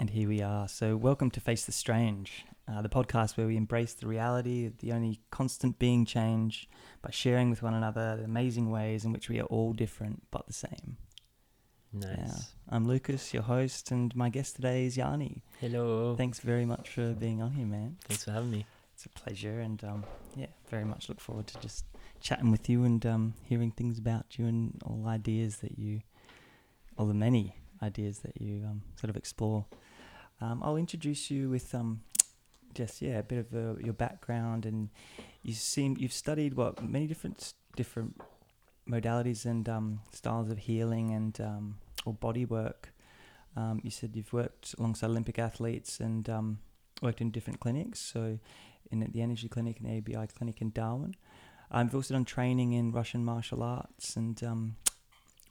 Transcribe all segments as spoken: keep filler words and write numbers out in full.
And here we are. So welcome to Face the Strange, uh, the podcast where we embrace the reality of the only constant being change by sharing with one another the amazing ways in which we are all different but the same. Nice. Yeah. I'm Lucas, your host, and my guest today is Yanni. Hello. Thanks very much for being on here, man. Thanks for having me. It's a pleasure, and um, yeah, very much look forward to just chatting with you and um, hearing things about you and all ideas that you, all the many ideas that you um, sort of explore. Um, I'll introduce you with um, just yeah a bit of uh, your background, and you seem you've studied what many different different modalities and um, styles of healing and um, or body work. Um, you said you've worked alongside Olympic athletes and um, worked in different clinics. So. In the Energy Clinic and A B I Clinic in Darwin. Um, I've also done training in Russian martial arts and um,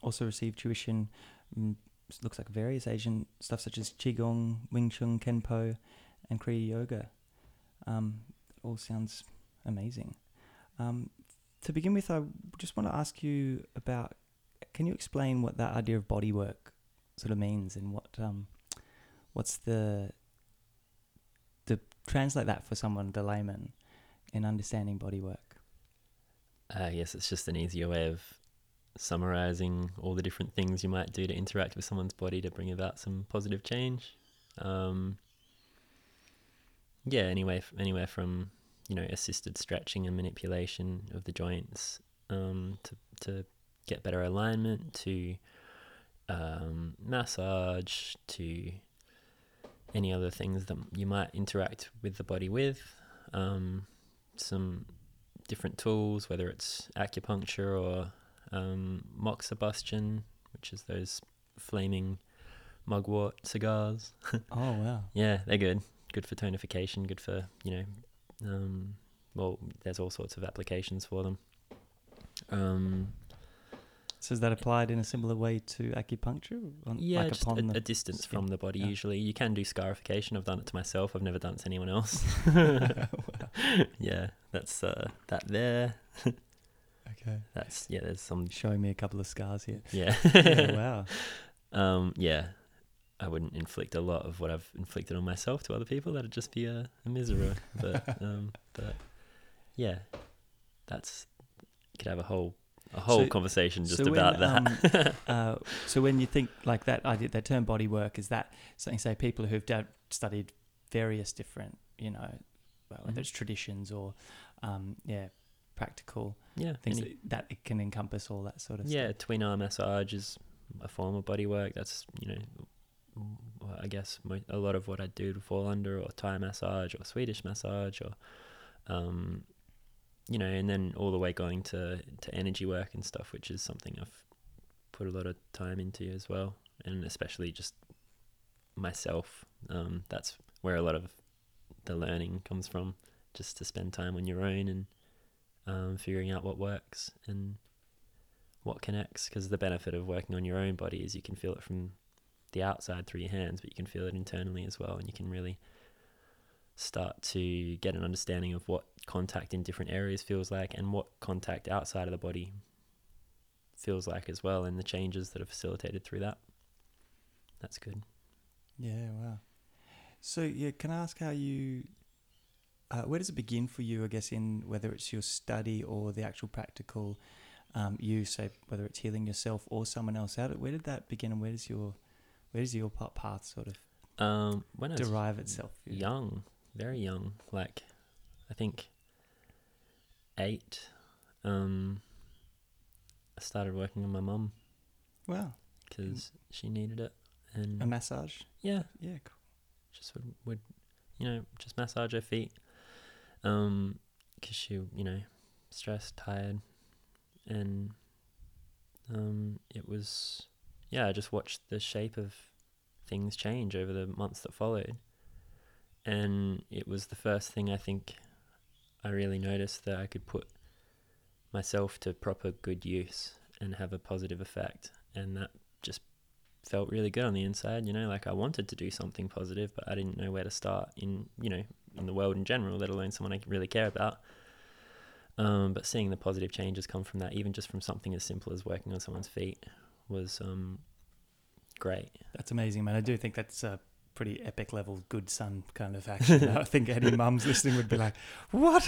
also received tuition. Um, looks like various Asian stuff such as qigong, Wing Chun, Kenpo, and kriya yoga. Um, all sounds amazing. Um, to begin with, I just want to ask you about. Can you explain what that idea of body work sort of means and what um, what's the translate that for someone, the layman, in understanding body work? Uh, yes, it's just an easier way of summarizing all the different things you might do to interact with someone's body to bring about some positive change. Um, yeah, anyway, anywhere from, you know, assisted stretching and manipulation of the joints um, to to get better alignment, to um, massage, to any other things that you might interact with the body with, um, some different tools, whether it's acupuncture or um, Moxibustion, which is those flaming mugwort cigars. Oh, wow. Yeah, they're good. Good for tonification, good for, you know, um, well, there's all sorts of applications for them. Um, So is that applied in a similar way to acupuncture? On, yeah, like just upon a, a distance skin. From the body, yeah. Usually. You can do scarification. I've done it to myself. I've never done it to anyone else. Yeah, that's uh, that there. Okay. That's, yeah, there's some... Showing me a couple of scars here. Yeah. Yeah, wow. Um, yeah, I wouldn't inflict a lot of what I've inflicted on myself to other people. That'd just be a, a misery. But, um, but, yeah, that's... You could have a whole... A whole so, conversation just so about when, that. um, uh, so when you think like that, I did that term body work, is that something, say, people who've d- studied various different, you know, well, whether it's traditions or, um, yeah, practical yeah, things any, that, that it can encompass all that sort of yeah, stuff. Yeah, twin arm massage is a form of body work. That's, you know, I guess mo- a lot of what I do to fall under, or Thai massage or Swedish massage or... Um, you know, and then all the way going to, to energy work and stuff, which is something I've put a lot of time into as well. And especially just myself, um, that's where a lot of the learning comes from, just to spend time on your own and um, figuring out what works and what connects. Because the benefit of working on your own body is you can feel it from the outside through your hands, but you can feel it internally as well. And you can really start to get an understanding of what contact in different areas feels like and what contact outside of the body feels like as well, and the changes that are facilitated through that. That's good. Yeah, wow. So yeah, can I ask how you uh, where does it begin for you, I guess, in whether it's your study or the actual practical um, you say, whether it's healing yourself or someone else out, where did that begin and where does your where does your path sort of um, when derive itself? Young, very young, like I think eight, um, I started working on my mum. Wow. Because she needed it. And a massage? Yeah. Yeah, cool. Just would, would you know, just massage her feet. Um, because she, you know, stressed, tired. And um, it was, yeah, I just watched the shape of things change over the months that followed. And it was the first thing I think... I really noticed that I could put myself to proper good use and have a positive effect, and that just felt really good on the inside, you know, like I wanted to do something positive, but I didn't know where to start in, you know, in the world in general, let alone someone I really care about. Um, but seeing the positive changes come from that, even just from something as simple as working on someone's feet, was um, great. That's amazing, man. I do think that's a pretty epic level good son kind of action. I think any mums listening would be like, what?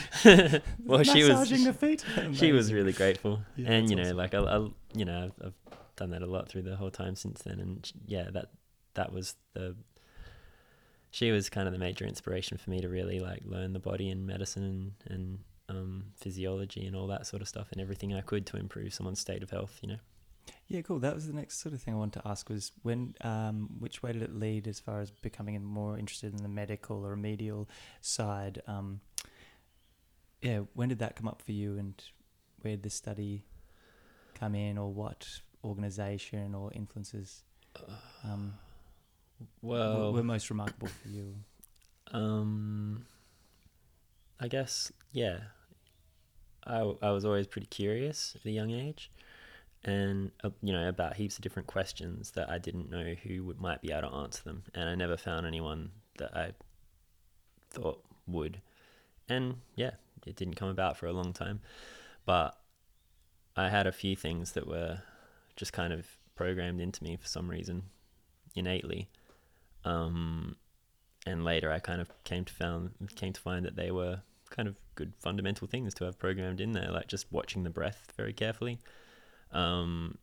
Well, she was massaging the feet. She was really grateful. Yeah, and you know, awesome. like I, I, you know, I've done that a lot through the whole time since then. And yeah, that that was the. She was kind of the major inspiration for me to really like learn the body and medicine and um, physiology and all that sort of stuff, and everything I could to improve someone's state of health. You know. Yeah, cool. That was the next sort of thing I wanted to ask was when, um, which way did it lead as far as becoming more interested in the medical or remedial side? Um, yeah, when did that come up for you, and where did the study come in, or what organisation or influences um, well, were most remarkable for you? Um, I guess, yeah, I, I was always pretty curious at a young age. And, uh, you know, about heaps of different questions that I didn't know who would, might be able to answer them. And I never found anyone that I thought would. And, yeah, it didn't come about for a long time. But I had a few things that were just kind of programmed into me for some reason, innately. Um, and later I kind of came to found, came to find that they were kind of good fundamental things to have programmed in there, like just watching the breath very carefully. Um,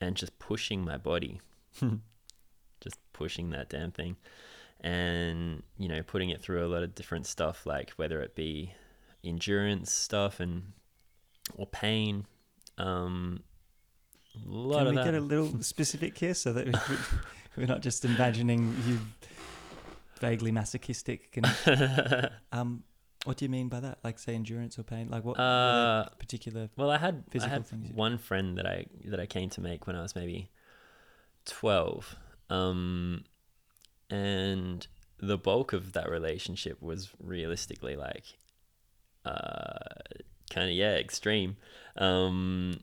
and just pushing my body, just pushing that damn thing, and, you know, putting it through a lot of different stuff, like whether it be endurance stuff and, or pain, um, a lot Can of we that. Get a little specific here so that we're not just imagining you vaguely masochistic and, um, what do you mean by that? Like, say, endurance or pain? Like, what uh, particular? Well, I had physical I had things one friend that I that I came to make when I was maybe twelve, um, and the bulk of that relationship was realistically like, uh, kind of yeah, extreme, um,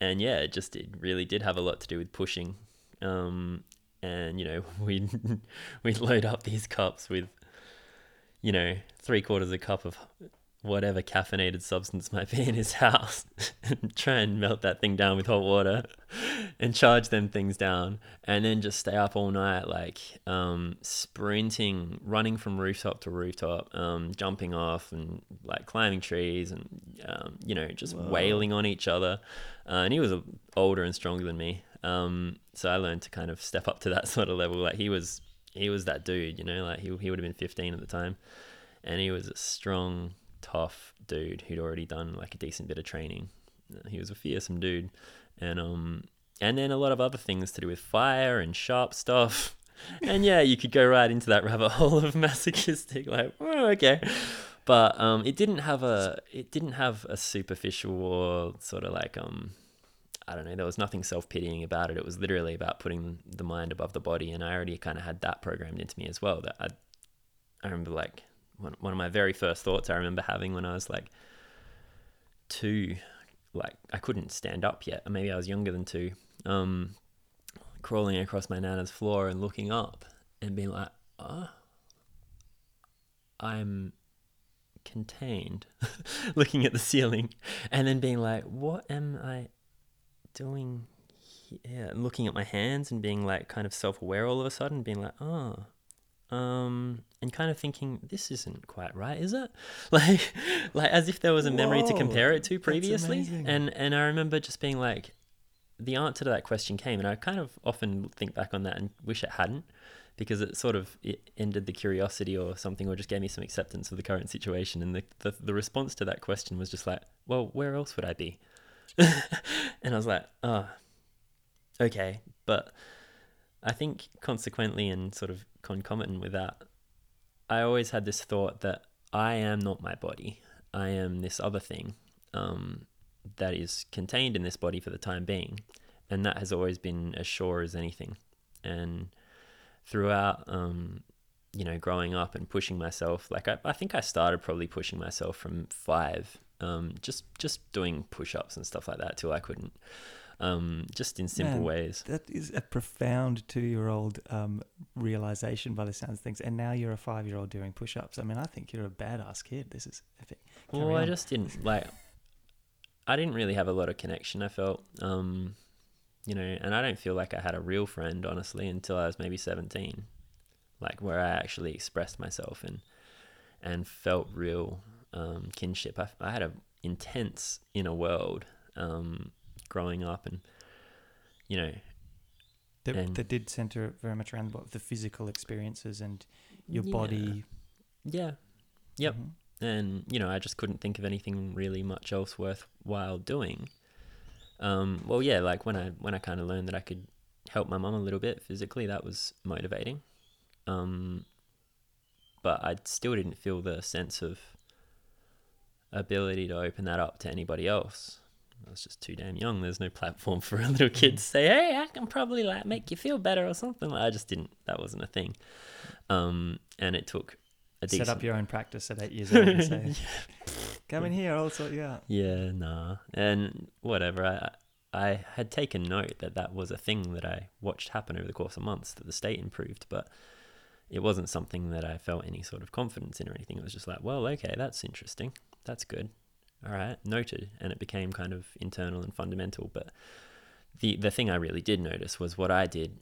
and yeah, it just it really did have a lot to do with pushing, um, and you know we we'd load up these cups with, you know, three quarters of a cup of whatever caffeinated substance might be in his house and try and melt that thing down with hot water and charge them things down, and then just stay up all night, like um, sprinting, running from rooftop to rooftop, um, jumping off and like climbing trees and, um, you know, just Whoa. wailing on each other. Uh, and he was older and stronger than me. Um, so I learned to kind of step up to that sort of level. Like he was... he was that dude, you know, like he he would have been fifteen at the time, and he was a strong, tough dude who'd already done like a decent bit of training. He was a fearsome dude, and um, and then a lot of other things to do with fire and sharp stuff, and yeah, you could go right into that rabbit hole of masochistic, like, oh, okay, but um, it didn't have a it didn't have a superficial or sort of like um. I don't know, there was nothing self-pitying about it. It was literally about putting the mind above the body, and I already kind of had that programmed into me as well. That I, I remember like one, one of my very first thoughts I remember having when I was like two, like I couldn't stand up yet, or maybe I was younger than two, um, crawling across my nana's floor and looking up and being like, oh, I'm... contained, looking at the ceiling, and then being like, what am I... doing yeah and looking at my hands and being like kind of self-aware all of a sudden, being like, oh, um and kind of thinking, this isn't quite right, is it? Like like as if there was a Whoa, memory to compare it to previously. And and I remember just being like, the answer to that question came, and I kind of often think back on that and wish it hadn't, because it sort of it ended the curiosity or something, or just gave me some acceptance of the current situation. And the the, the response to that question was just like, well, where else would I be? And I was like, oh, okay. But I think consequently and sort of concomitant with that, I always had this thought that I am not my body. I am this other thing um, that is contained in this body for the time being. And that has always been as sure as anything. And throughout, um, you know, growing up and pushing myself, like I, I think I started probably pushing myself from five. Um, just just doing push-ups and stuff like that till I couldn't, um, just in simple Man, ways. That is a profound two-year-old um, realization by the sounds of things. And now you're a five-year-old doing push-ups. I mean, I think you're a badass kid. This is epic. Carry well, on. I just didn't, like, I didn't really have a lot of connection, I felt, um, you know, and I don't feel like I had a real friend, honestly, until I was maybe seventeen, like where I actually expressed myself and and felt real um, kinship. I, I had an intense inner world um, growing up, and, you know. That, and that did center very much around the physical experiences and your yeah. body. Yeah. Yep. Mm-hmm. And, you know, I just couldn't think of anything really much else worthwhile doing. Um, well, yeah, like when I when I kind of learned that I could help my mum a little bit physically, that was motivating. Um, but I still didn't feel the sense of ability to open that up to anybody else. I was just too damn young. There's no platform for a little kid to say, hey, I can probably like make you feel better or something. I just didn't. That wasn't a thing. Um, and it took a decent... Set up your own practice at eight years old and say... yeah. Come in here, I'll sort you out. Yeah, nah. And whatever, I I had taken note that that was a thing that I watched happen over the course of months, that the state improved, but it wasn't something that I felt any sort of confidence in or anything. It was just like, well, okay, that's interesting. That's good. All right, noted. And it became kind of internal and fundamental. But the, the thing I really did notice was what I did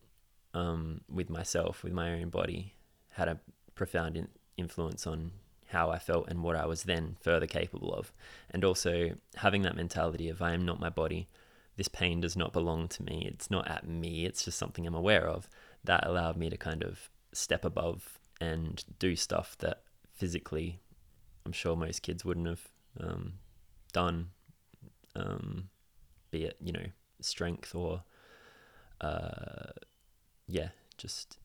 um, with myself, with my own body, had a profound in- influence on how I felt and what I was then further capable of. And also having that mentality of I am not my body, this pain does not belong to me, it's not at me, it's just something I'm aware of, that allowed me to kind of step above and do stuff that physically I'm sure most kids wouldn't have um, done, um, be it, you know, strength or, uh, yeah, just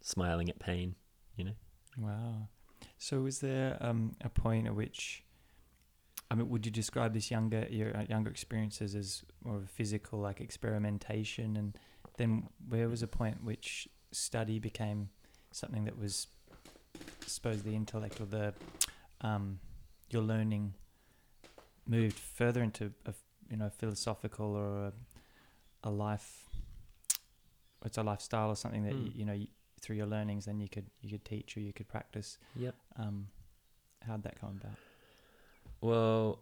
smiling at pain, you know. Wow. So is there um, a point at which, I mean, would you describe this younger your younger experiences as more of a physical, like, experimentation, and then where was a point which study became something that was, I suppose, the intellect or the um, your learning moved further into a, you know, philosophical or a, a life, it's a lifestyle or something that mm. you, you know. You, through your learnings then you could you could teach or you could practice. Yep. Um how'd that come about? Well,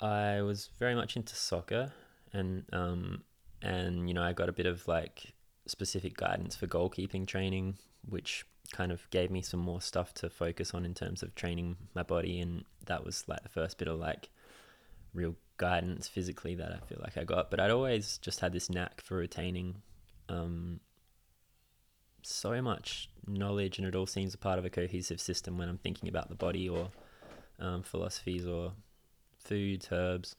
I was very much into soccer, and um and you know I got a bit of like specific guidance for goalkeeping training, which kind of gave me some more stuff to focus on in terms of training my body, and that was like the first bit of like real guidance physically that I feel like I got. But I'd always just had this knack for retaining um so much knowledge, and it all seems a part of a cohesive system when I'm thinking about the body or um, philosophies or foods, herbs.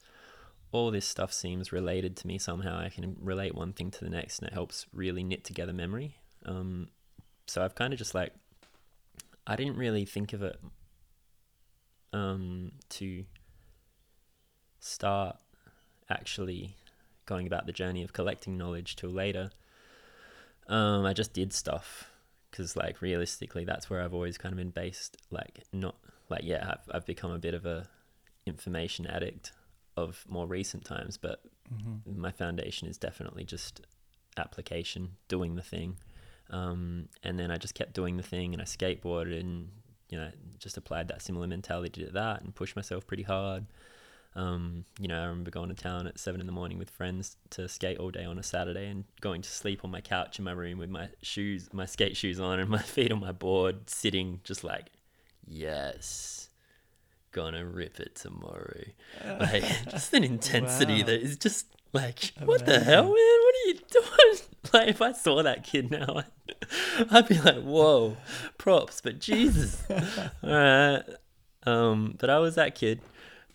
All this stuff seems related to me somehow. I can relate one thing to the next, and it helps really knit together memory. Um, so I've kind of just like, I didn't really think of it um, to start actually going about the journey of collecting knowledge till later. Um, I just did stuff because, like, realistically, that's where I've always kind of been based. Like, not like, yeah, I've, I've become a bit of a information addict of more recent times, but mm-hmm. my foundation is definitely just application, doing the thing. Um, and then I just kept doing the thing, and I skateboarded, and, you know, just applied that similar mentality to that and pushed myself pretty hard. Um, you know, I remember going to town at seven in the morning with friends to skate all day on a Saturday, and going to sleep on my couch in my room with my shoes, my skate shoes on, and my feet on my board, sitting just like, yes, gonna rip it tomorrow. Uh, like, just an intensity wow. that is just like, amazing. What the hell, man? What are you doing? Like, if I saw that kid now, I'd, I'd be like, whoa, props, but Jesus. All right. Um, but I was that kid.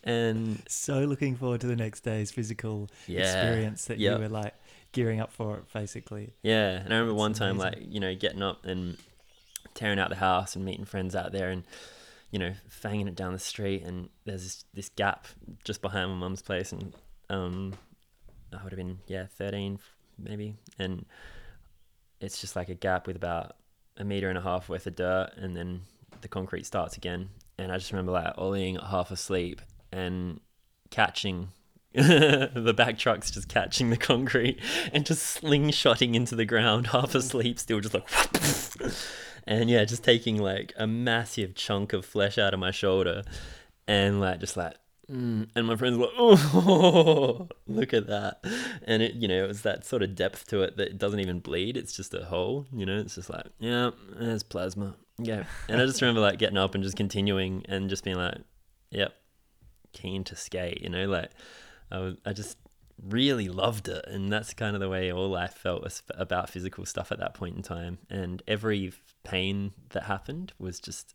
And so looking forward to the next day's physical yeah, experience that yep. you were like gearing up for it, basically. Yeah. And I remember That's one time amazing. like, you know, getting up and tearing out the house and meeting friends out there and, you know, fanging it down the street, and there's this, this gap just behind my mum's place, and um I would have been, yeah, thirteen maybe, and it's just like a gap with about a meter and a half worth of dirt, and then the concrete starts again, and I just remember like ollieing half asleep and catching the back trucks, just catching the concrete and just slingshotting into the ground, half asleep still, just like and yeah, just taking like a massive chunk of flesh out of my shoulder, and like just like mm. And my friends were like, oh, look at that. And it, you know, it was that sort of depth to it that it doesn't even bleed. It's just a hole, you know, it's just like, yeah, there's plasma. Yeah. And I just remember like getting up and just continuing and just being like, yep, keen to skate, you know, like I was, I just really loved it. And that's kind of the way all I felt about physical stuff at that point in time. And every pain that happened was just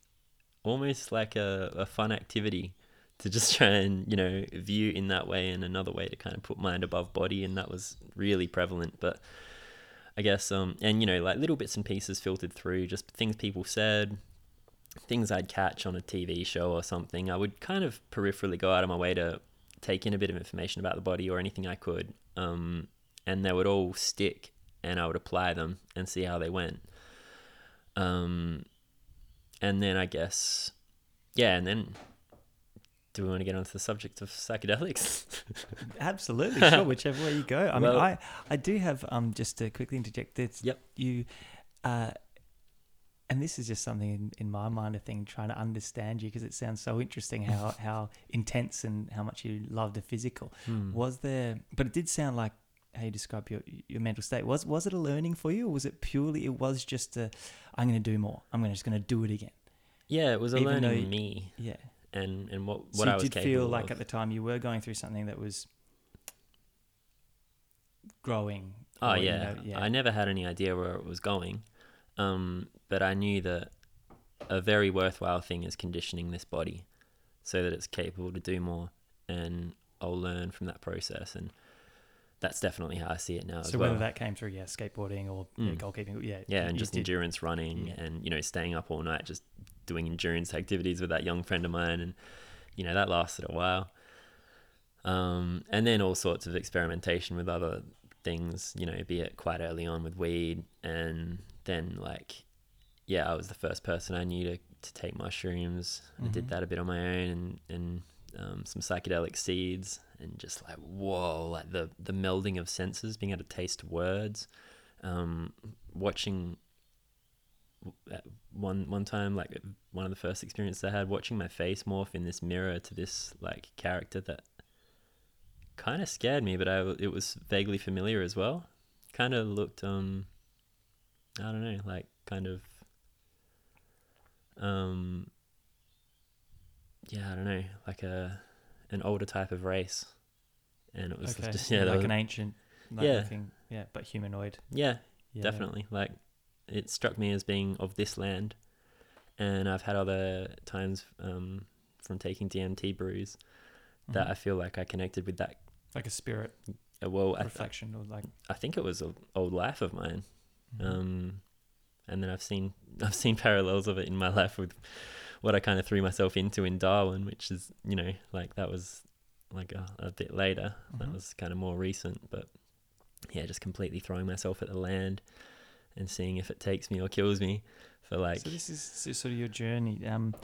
almost like a, a fun activity to just try and, you know, view in that way, and another way to kind of put mind above body. And that was really prevalent. But I guess, um, and, you know, like little bits and pieces filtered through, just things people said, things I'd catch on a T V show or something. I would kind of peripherally go out of my way to take in a bit of information about the body or anything I could, um, and they would all stick, and I would apply them and see how they went. Um, and then I guess, yeah, and then do we want to get onto the subject of psychedelics? Absolutely, sure, whichever way you go. I well, mean, I, I do have, um, just to quickly interject this, yep. you, uh, and this is just something in, in my mind, a thing trying to understand you, because it sounds so interesting how, how intense and how much you love the physical. Hmm. Was there, but it did sound like how you describe your, your mental state. Was was it a learning for you, or was it purely, it was just a, I'm going to do more. I'm gonna, just going to do it again. Yeah, it was a Even learning you, me. Yeah. And and what, what so I was capable of. So you did feel like at the time you were going through something that was growing. Oh, or, yeah. You know, yeah. I never had any idea where it was going. Um, but I knew that a very worthwhile thing is conditioning this body so that it's capable to do more, and I'll learn from that process. And that's definitely how I see it now. So as well. Whether that came through, yeah, skateboarding or mm. yeah, goalkeeping, yeah. Yeah, and just did. endurance running, yeah. And, you know, staying up all night, just doing endurance activities with that young friend of mine. And, you know, that lasted a while. Um, and then all sorts of experimentation with other things, you know, be it quite early on with weed, and then like, yeah, I was the first person I knew to, to take mushrooms. Mm-hmm. I did that a bit on my own, and, and um, some psychedelic seeds, and just like, whoa, like the, the melding of senses, being able to taste words, um, watching one, one time, like one of the first experiences I had, watching my face morph in this mirror to this like character that kind of scared me, but I, it was vaguely familiar as well. Kind of looked, um, I don't know, like kind of, um, yeah, I don't know, like a, an older type of race. And it was okay. just, yeah, yeah like was, an ancient, like yeah. Looking, yeah, but humanoid. Yeah, yeah, definitely. Like it struck me as being of this land. And I've had other times, um, from taking D M T brews that mm-hmm. I feel like I connected with that. Like a spirit. Uh, well, reflection I th- or like, I think it was an old life of mine. Um, and then I've seen I've seen parallels of it in my life with what I kind of threw myself into in Darwin, which is, you know, like that was like a, a bit later. Mm-hmm. That was kind of more recent, but yeah, just completely throwing myself at the land and seeing if it takes me or kills me for like. So this is sort of your journey. Um,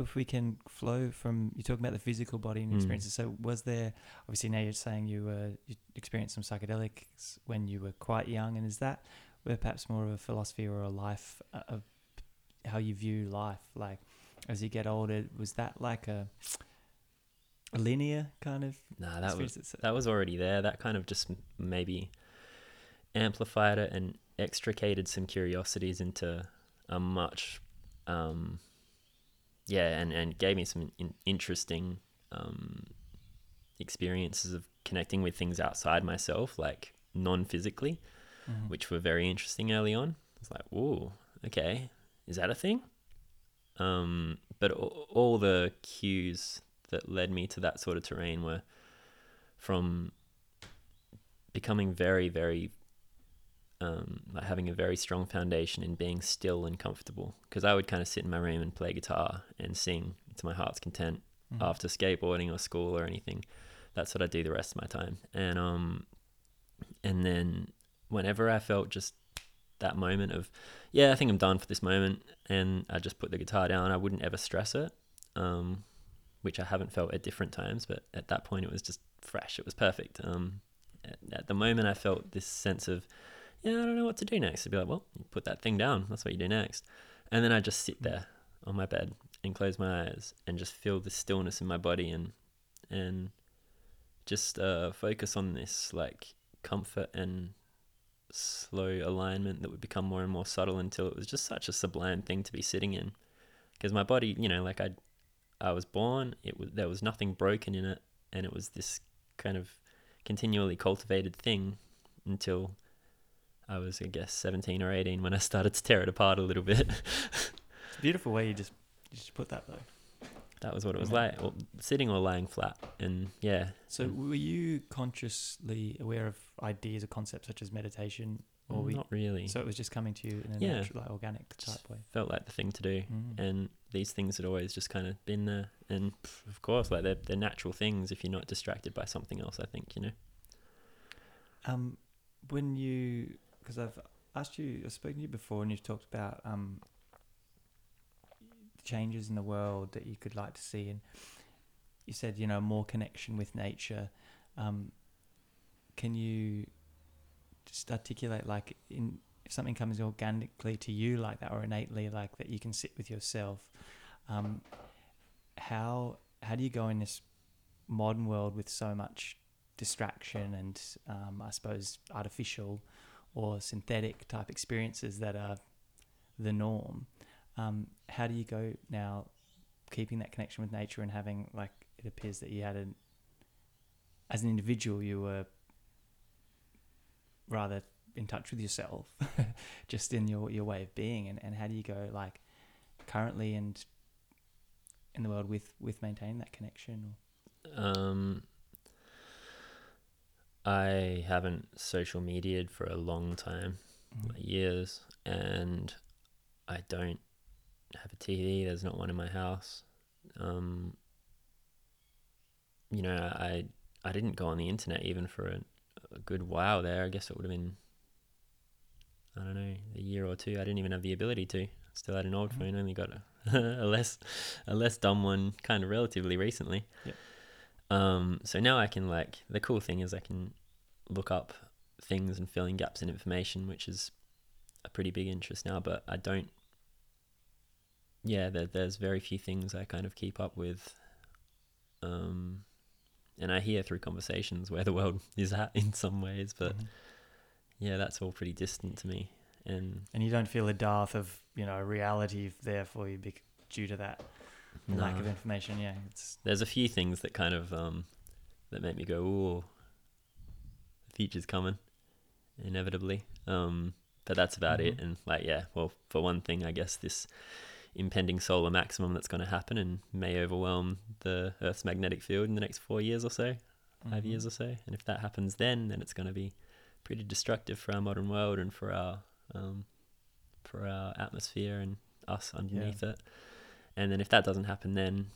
if we can flow from, you're talking about the physical body and experiences. Mm. So was there, obviously now you're saying you were, you experienced some psychedelics when you were quite young, and is that where perhaps more of a philosophy or a life uh, of how you view life, like as you get older, was that like a, a linear kind of nah, that experience? was that was already there. That kind of just maybe amplified it and extricated some curiosities into a much um yeah and and gave me some in- interesting um experiences of connecting with things outside myself, like non-physically. Mm-hmm. Which were very interesting early on. It's like, ooh, okay, is that a thing? Um, but all, all the cues that led me to that sort of terrain were from becoming very, very, um, like having a very strong foundation in being still and comfortable. Because I would kind of sit in my room and play guitar and sing to my heart's content. Mm-hmm. After skateboarding or school or anything. That's what I do the rest of my time. And um, and then... whenever I felt just that moment of, yeah, I think I'm done for this moment, and I just put the guitar down, I wouldn't ever stress it, um, which I haven't felt at different times, but at that point it was just fresh, it was perfect. Um, at, at the moment I felt this sense of, yeah, I don't know what to do next. I'd be like, well, you put that thing down, that's what you do next. And then I just sit there on my bed and close my eyes and just feel the stillness in my body and and just uh, focus on this like comfort and slow alignment that would become more and more subtle until it was just such a sublime thing to be sitting in. Because my body, you know, like I I was born, it was, there was nothing broken in it, and it was this kind of continually cultivated thing until I was, I guess, seventeen or eighteen when I started to tear it apart a little bit. It's a beautiful way you just you just put that, though. That was what it was like, or sitting or lying flat, and yeah. So and were you consciously aware of ideas or concepts such as meditation? Or not we, really. So it was just coming to you in a yeah. natural, like, organic type just way. Felt like the thing to do, mm. and these things had always just kind of been there. And pff, of course, like they're they're natural things if you're not distracted by something else. I think you know. Um, when you, because I've asked you, I've spoken to you before, and you've talked about um the changes in the world that you could like to see, and you said you know more connection with nature. Um, can you? Just articulate like in if something comes organically to you like that or innately like that you can sit with yourself, um, how how do you go in this modern world with so much distraction and um, I suppose artificial or synthetic type experiences that are the norm? Um, how do you go now keeping that connection with nature and having like it appears that you had an as an individual you were rather in touch with yourself just in your, your way of being and, and how do you go like currently and in the world with, with maintaining that connection? Um, I haven't social media'd for a long time, mm. like years, and I don't have a T V. There's not one in my house. Um, you know, I, I didn't go on the internet even for a a good while there. I guess it would have been, I don't know, a year or two. I didn't even have the ability to. Still had an old mm-hmm. phone, only got a, a less a less dumb one kind of relatively recently. Yep. Um, so now I can like, the cool thing is I can look up things and fill in gaps in information, which is a pretty big interest now, but I don't, yeah, there, there's very few things I kind of keep up with. Um, And I hear through conversations where the world is at in some ways, but mm-hmm. yeah, that's all pretty distant to me. And and you don't feel a dearth of you know reality there for you due to that no. lack of information. Yeah, it's... there's a few things that kind of um, that make me go, "Ooh, the future's coming, inevitably." Um, but that's about mm-hmm. it. And like, yeah, well, for one thing, I guess this impending solar maximum that's going to happen and may overwhelm the Earth's magnetic field in the next four years or so, five mm-hmm. years or so. And if that happens then, then it's going to be pretty destructive for our modern world and for our um, for our atmosphere and us underneath yeah. it. And then if that doesn't happen then,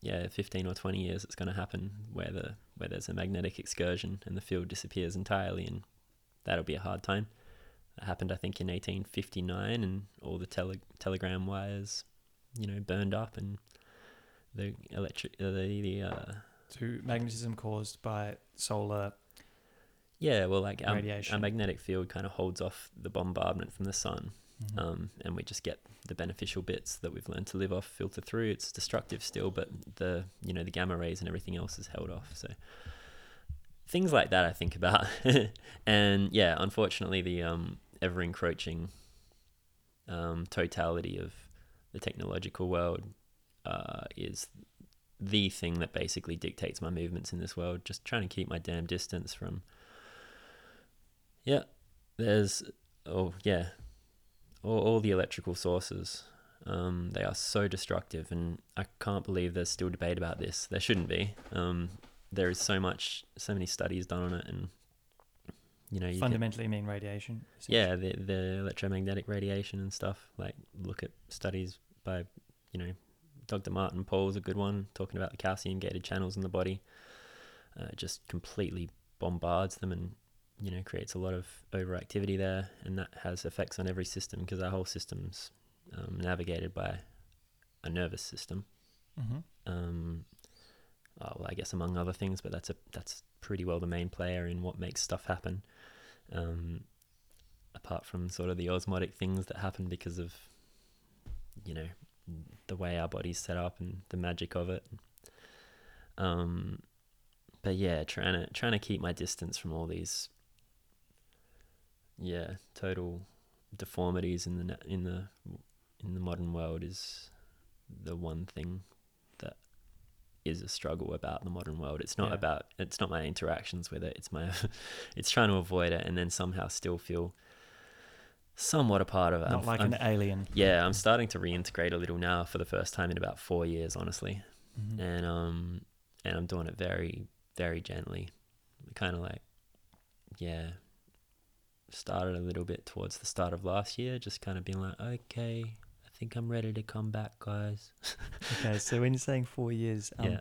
yeah, fifteen or twenty years it's going to happen where the where there's a magnetic excursion and the field disappears entirely, and that'll be a hard time. It happened, I think, in eighteen fifty-nine, and all the tele- telegram wires, you know, burned up, and the electric, uh, the, the uh, so magnetism caused by solar. Yeah, well, like our, our magnetic field kind of holds off the bombardment from the sun, mm-hmm. um, and we just get the beneficial bits that we've learned to live off filter through. It's destructive still, but the you know the gamma rays and everything else is held off. So things like that I think about, and yeah, unfortunately, the um. ever encroaching um, totality of the technological world uh, is the thing that basically dictates my movements in this world. Just trying to keep my damn distance from, yeah, there's, oh yeah, all, all the electrical sources. Um, they are so destructive, and I can't believe there's still debate about this. There shouldn't be. Um, there is so much, so many studies done on it, and you know, you fundamentally can, mean radiation. Yeah, the the electromagnetic radiation and stuff. Like, look at studies by, you know, Doctor Martin Paul is a good one, talking about the calcium-gated channels in the body. Uh, just completely bombards them and, you know, creates a lot of overactivity there, and that has effects on every system because our whole system's um, navigated by a nervous system. Mm-hmm. Um, oh, well, I guess among other things, but that's a that's pretty well the main player in what makes stuff happen, um, apart from sort of the osmotic things that happen because of, you know, the way our body's set up and the magic of it. Um, but yeah, trying to trying to keep my distance from all these, yeah, total deformities in the in the in the modern world is the one thing that is a struggle about the modern world. It's not yeah. about it's not my interactions with it. It's my it's trying to avoid it and then somehow still feel somewhat a part of it. Not I'm, like I'm, an alien. Yeah, I'm starting to reintegrate a little now for the first time in about four years, honestly. Mm-hmm. And um and I'm doing it very, very gently. Kind of like, yeah, started a little bit towards the start of last year, just kind of being like, okay, I think I'm ready to come back, guys. Okay, so when you're saying four years, um, yeah.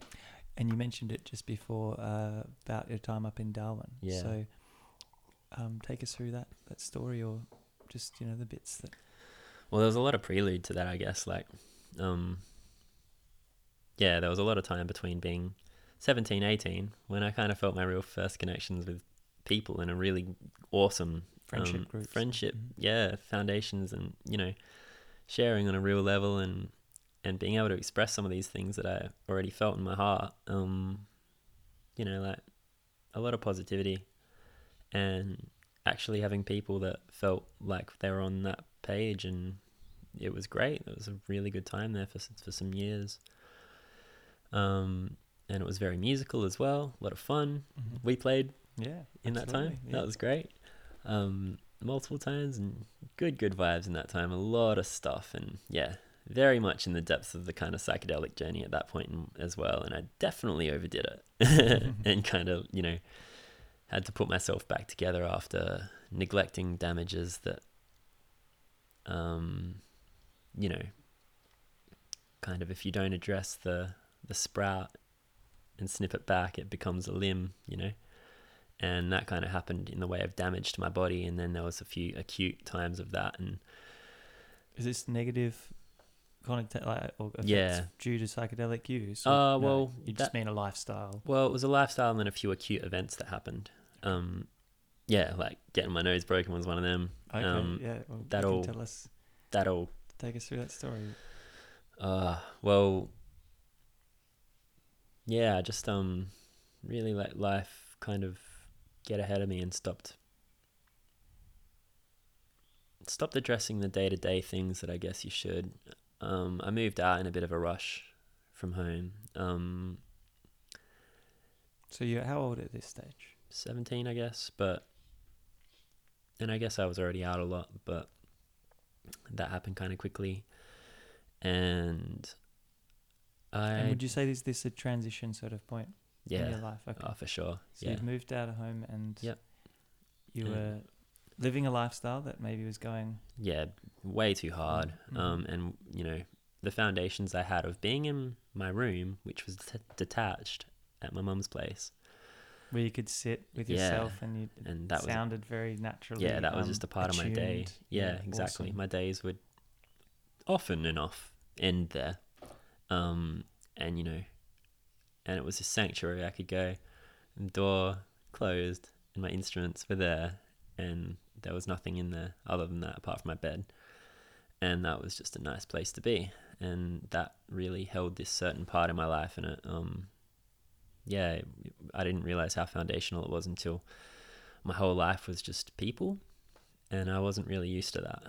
and you mentioned it just before uh, about your time up in Darwin. Yeah. So um, take us through that, that story or just, you know, the bits that... Well, there was a lot of prelude to that, I guess. Like, um, yeah, there was a lot of time between being seventeen, eighteen, when I kind of felt my real first connections with people in a really awesome friendship um, groups. friendship mm-hmm. yeah foundations, and you know, sharing on a real level and and being able to express some of these things that I already felt in my heart, um you know, like a lot of positivity and actually having people that felt like they were on that page, and it was great. It was a really good time there for for some years, um and it was very musical as well, a lot of fun. Mm-hmm. We played yeah in that time. Yeah. That was great, um multiple times, and good good vibes in that time, a lot of stuff, and yeah, very much in the depths of the kind of psychedelic journey at that point as well, and I definitely overdid it and kind of, you know, had to put myself back together after neglecting damages that um you know, kind of, if you don't address the the sprout and snip it back, it becomes a limb, you know. And that kind of happened in the way of damage to my body. And then there was a few acute times of that. And is this negative contact, like, or yeah, due to psychedelic use? Oh, uh, well, no, you just that, mean a lifestyle. Well, it was a lifestyle and then a few acute events that happened. Um, yeah, like getting my nose broken was one of them. Okay, um, yeah. Well, that all. Tell us. That all. Take us through that story. Uh, well, yeah, just um, really let life kind of get ahead of me and stopped stopped addressing the day-to-day things that I guess you should. um I moved out in a bit of a rush from home. Um so you're how old at this stage? Seventeen, I guess, but and I guess I was already out a lot, but that happened kind of quickly. And I and would you say this this a transition sort of point? Yeah. In your life. Okay. Oh, for sure. So yeah. You've moved out of home and yep. you yeah. were living a lifestyle that maybe was going... Yeah, way too hard. Mm-hmm. Um, and, you know, the foundations I had of being in my room, which was t- detached at my mum's place. Where you could sit with yeah. yourself and you and that sounded was, very naturally Yeah, that um, was just a part attuned. Of my day. Yeah, yeah, exactly. Awesome. My days would often enough end there. Um, and, you know... And it was a sanctuary. I could go, door closed, and my instruments were there, and there was nothing in there other than that, apart from my bed. And that was just a nice place to be. And that really held this certain part of my life. And it, um, yeah, I didn't realize how foundational it was until my whole life was just people, and I wasn't really used to that.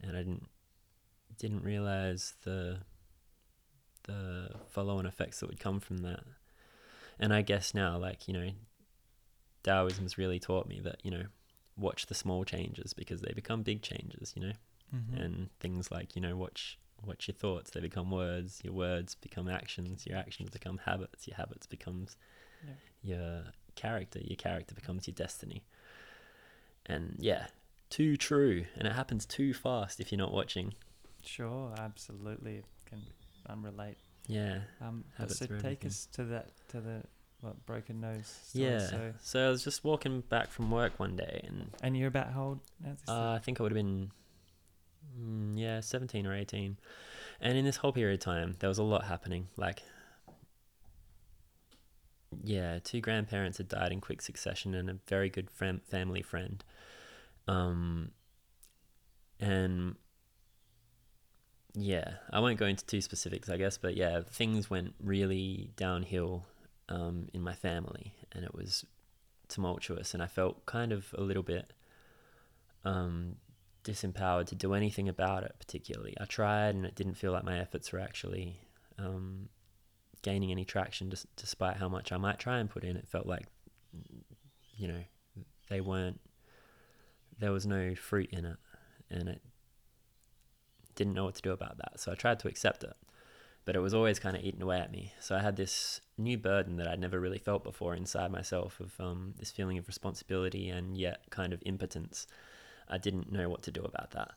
And I didn't didn't realize the. the follow-on effects that would come from that. And I guess now, like, you know, Taoism's really taught me that, you know, watch the small changes because they become big changes, you know. Mm-hmm. And things like, you know, watch watch your thoughts, they become words, your words become actions, your actions become habits, your habits becomes yeah. your character, your character becomes your destiny. And yeah, too true. And it happens too fast if you're not watching. Sure, absolutely. It can Um, relate. Yeah. Um, so take everything. Us to that to the what, broken nose. Story. Yeah. So. so I was just walking back from work one day, and and you're about how old? Now uh, I think I would have been, mm, yeah, seventeen or eighteen. And in this whole period of time, there was a lot happening. Like, yeah, two grandparents had died in quick succession, and a very good fam- family friend. Um. And. Yeah, I won't go into too specifics, I guess, but yeah, things went really downhill um, in my family, and it was tumultuous, and I felt kind of a little bit um, disempowered to do anything about it particularly. I tried, and it didn't feel like my efforts were actually um, gaining any traction, just despite how much I might try and put in. It felt like, you know, they weren't, there was no fruit in it, and it didn't know what to do about that. So I tried to accept it, but it was always kind of eating away at me. So I had this new burden that I'd never really felt before inside myself of um, this feeling of responsibility and yet kind of impotence. I didn't know what to do about that.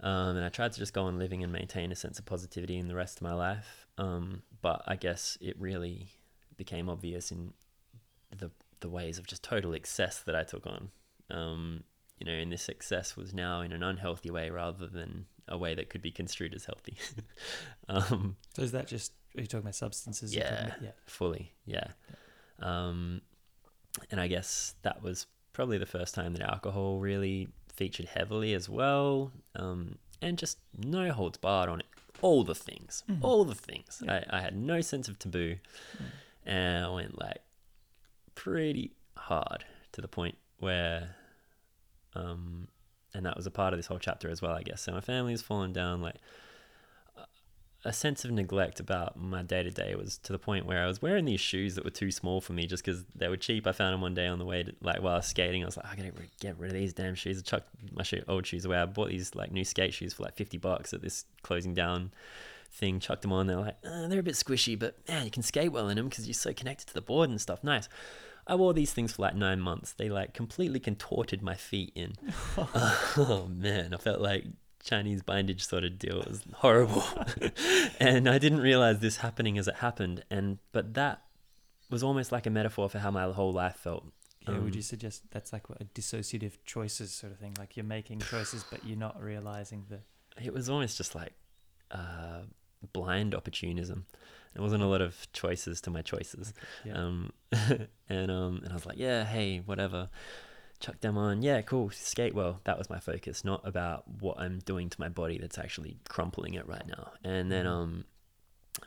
Um, and I tried to just go on living and maintain a sense of positivity in the rest of my life. Um, but I guess it really became obvious in the the ways of just total excess that I took on. Um, you know, and this excess was now in an unhealthy way rather than a way that could be construed as healthy. um, so is that just, are you talking about substances? Yeah, about? yeah. fully. Yeah. yeah. Um, and I guess that was probably the first time that alcohol really featured heavily as well. Um, and just no holds barred on it. All the things, mm-hmm. all the things. Yeah. I, I had no sense of taboo, mm. and I went like pretty hard to the point where, um, and that was a part of this whole chapter as well, I guess. So my family has fallen down, like a sense of neglect about my day-to-day was to the point where I was wearing these shoes that were too small for me just because they were cheap. I found them one day on the way to, like, while I was skating. I was like, I gotta get rid of these damn shoes. I chucked my shoe, old shoes away. I bought these like new skate shoes for like fifty bucks at this closing down thing, chucked them on. They're like, oh, they're a bit squishy, but man, you can skate well in them because you're so connected to the board and stuff. Nice. I wore these things for like nine months. They like completely contorted my feet in. Oh man, I felt like Chinese bindage sort of deal. It was horrible. And I didn't realize this happening as it happened. And but that was almost like a metaphor for how my whole life felt. Yeah, um, would you suggest that's like what, a dissociative choices sort of thing? Like you're making choices, but you're not realizing the... It was almost just like uh, blind opportunism. There wasn't a lot of choices to my choices. Okay, yeah. um, and um, and I was like, yeah, hey, whatever. Chuck them on. Yeah, cool. Skate well. That was my focus, not about what I'm doing to my body that's actually crumpling it right now. And then, um,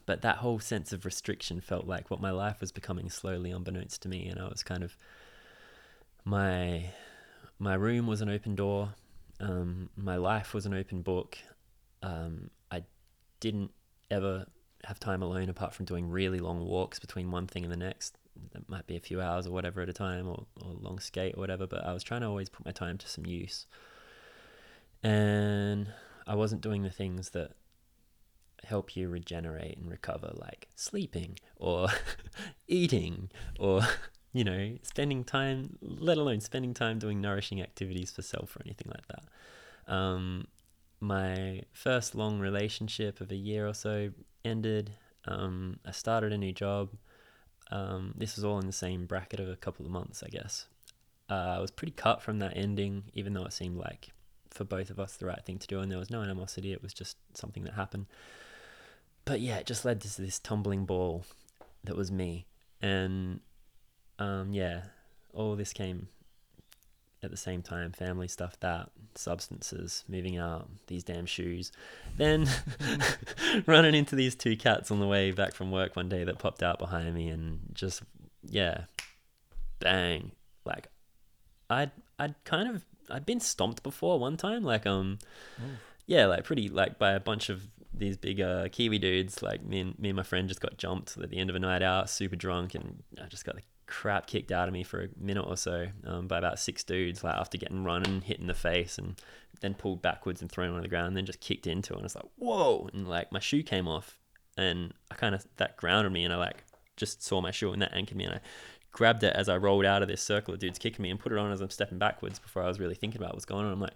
but that whole sense of restriction felt like what my life was becoming slowly unbeknownst to me. And I was kind of, my, my room was an open door. Um, my life was an open book. Um, I didn't ever have time alone apart from doing really long walks between one thing and the next. That might be a few hours or whatever at a time, or, or long skate or whatever, but I was trying to always put my time to some use, and I wasn't doing the things that help you regenerate and recover, like sleeping or eating or, you know, spending time, let alone spending time doing nourishing activities for self or anything like that. Um, my first long relationship of a year or so ended. Um, I started a new job. Um, this was all in the same bracket of a couple of months, I guess. Uh, I was pretty cut from that ending, even though it seemed like for both of us the right thing to do, and there was no animosity. It was just something that happened. But yeah, it just led to this tumbling ball that was me. And um, yeah, all this came at the same time. Family stuff, that, substances, moving out, these damn shoes, then running into these two cats on the way back from work one day that popped out behind me, and just, yeah, bang. Like I'd I'd kind of I'd been stomped before one time, like um Ooh. yeah, like pretty, like by a bunch of these big uh, Kiwi dudes. Like me and me and my friend just got jumped at the end of a night out, super drunk, and I just got the crap kicked out of me for a minute or so um, by about six dudes, like after getting run and hit in the face and then pulled backwards and thrown on the ground and then just kicked into it. And it's like, whoa, and like my shoe came off, and I kind of, that grounded me, and I like just saw my shoe and that anchored me, and I grabbed it as I rolled out of this circle of dudes kicking me and put it on as I'm stepping backwards before I was really thinking about what's going on. I'm like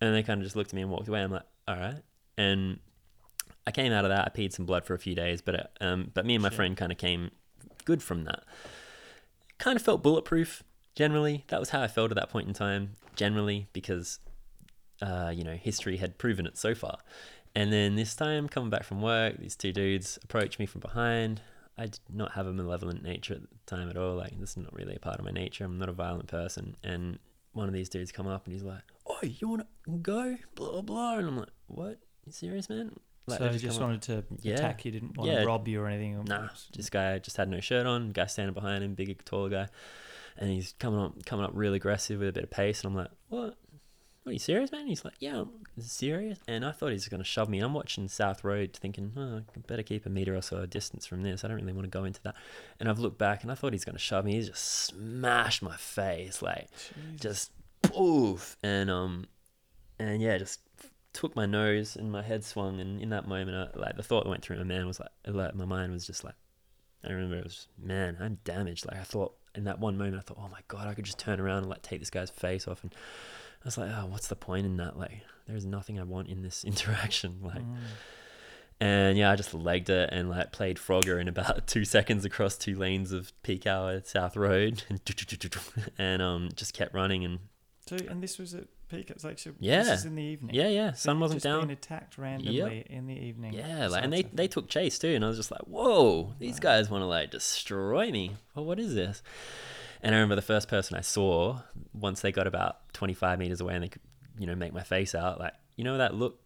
and they kind of just looked at me and walked away. I'm like, all right. And I came out of that. I peed some blood for a few days, but it, um, but me and my sure. friend kind of came good from that. Kind of felt bulletproof generally. That was how I felt at that point in time generally, because uh, you know, history had proven it so far. And then this time, coming back from work, these two dudes approached me from behind. I did not have a malevolent nature at the time at all. Like, this is not really a part of my nature. I'm not a violent person. And one of these dudes come up and he's like, "Oh, you want to go?" Blah blah. And I'm like, "What? You serious, man?" Like, so you just, just wanted to yeah. attack you, didn't want yeah. to rob you or anything? Or nah, just... this guy just had no shirt on, guy standing behind him, big, tall guy. And he's coming on, coming up real aggressive with a bit of pace. And I'm like, what? Are you serious, man? And he's like, yeah, I'm serious. And I thought he was going to shove me. And I'm watching South Road thinking, oh, I better keep a metre or so of distance from this. I don't really want to go into that. And I've looked back and I thought he's going to shove me. He's just smashed my face, like, jeez. Just poof. And, um, and yeah, just... took my nose and my head swung, and in that moment, I, like the thought that went through my man was like, like, my mind was just like, I remember it was, just, man, I'm damaged. Like I thought in that one moment, I thought, oh my god, I could just turn around and like take this guy's face off, and I was like, oh, what's the point in that? Like there's nothing I want in this interaction, like. Mm. And yeah, I just legged it and like played Frogger in about two seconds across two lanes of peak hour South Road, and and um just kept running and. So and this was it. Peak, it's like, so yeah. This is in the evening. Yeah, yeah. Sun so wasn't just down. Being attacked randomly yep. in the evening. Yeah, like, and they, they took chase too, and I was just like, whoa, these wow. guys want to like destroy me. Well, what is this? And I remember the first person I saw, once they got about twenty-five meters away and they could, you know, make my face out, like, you know that look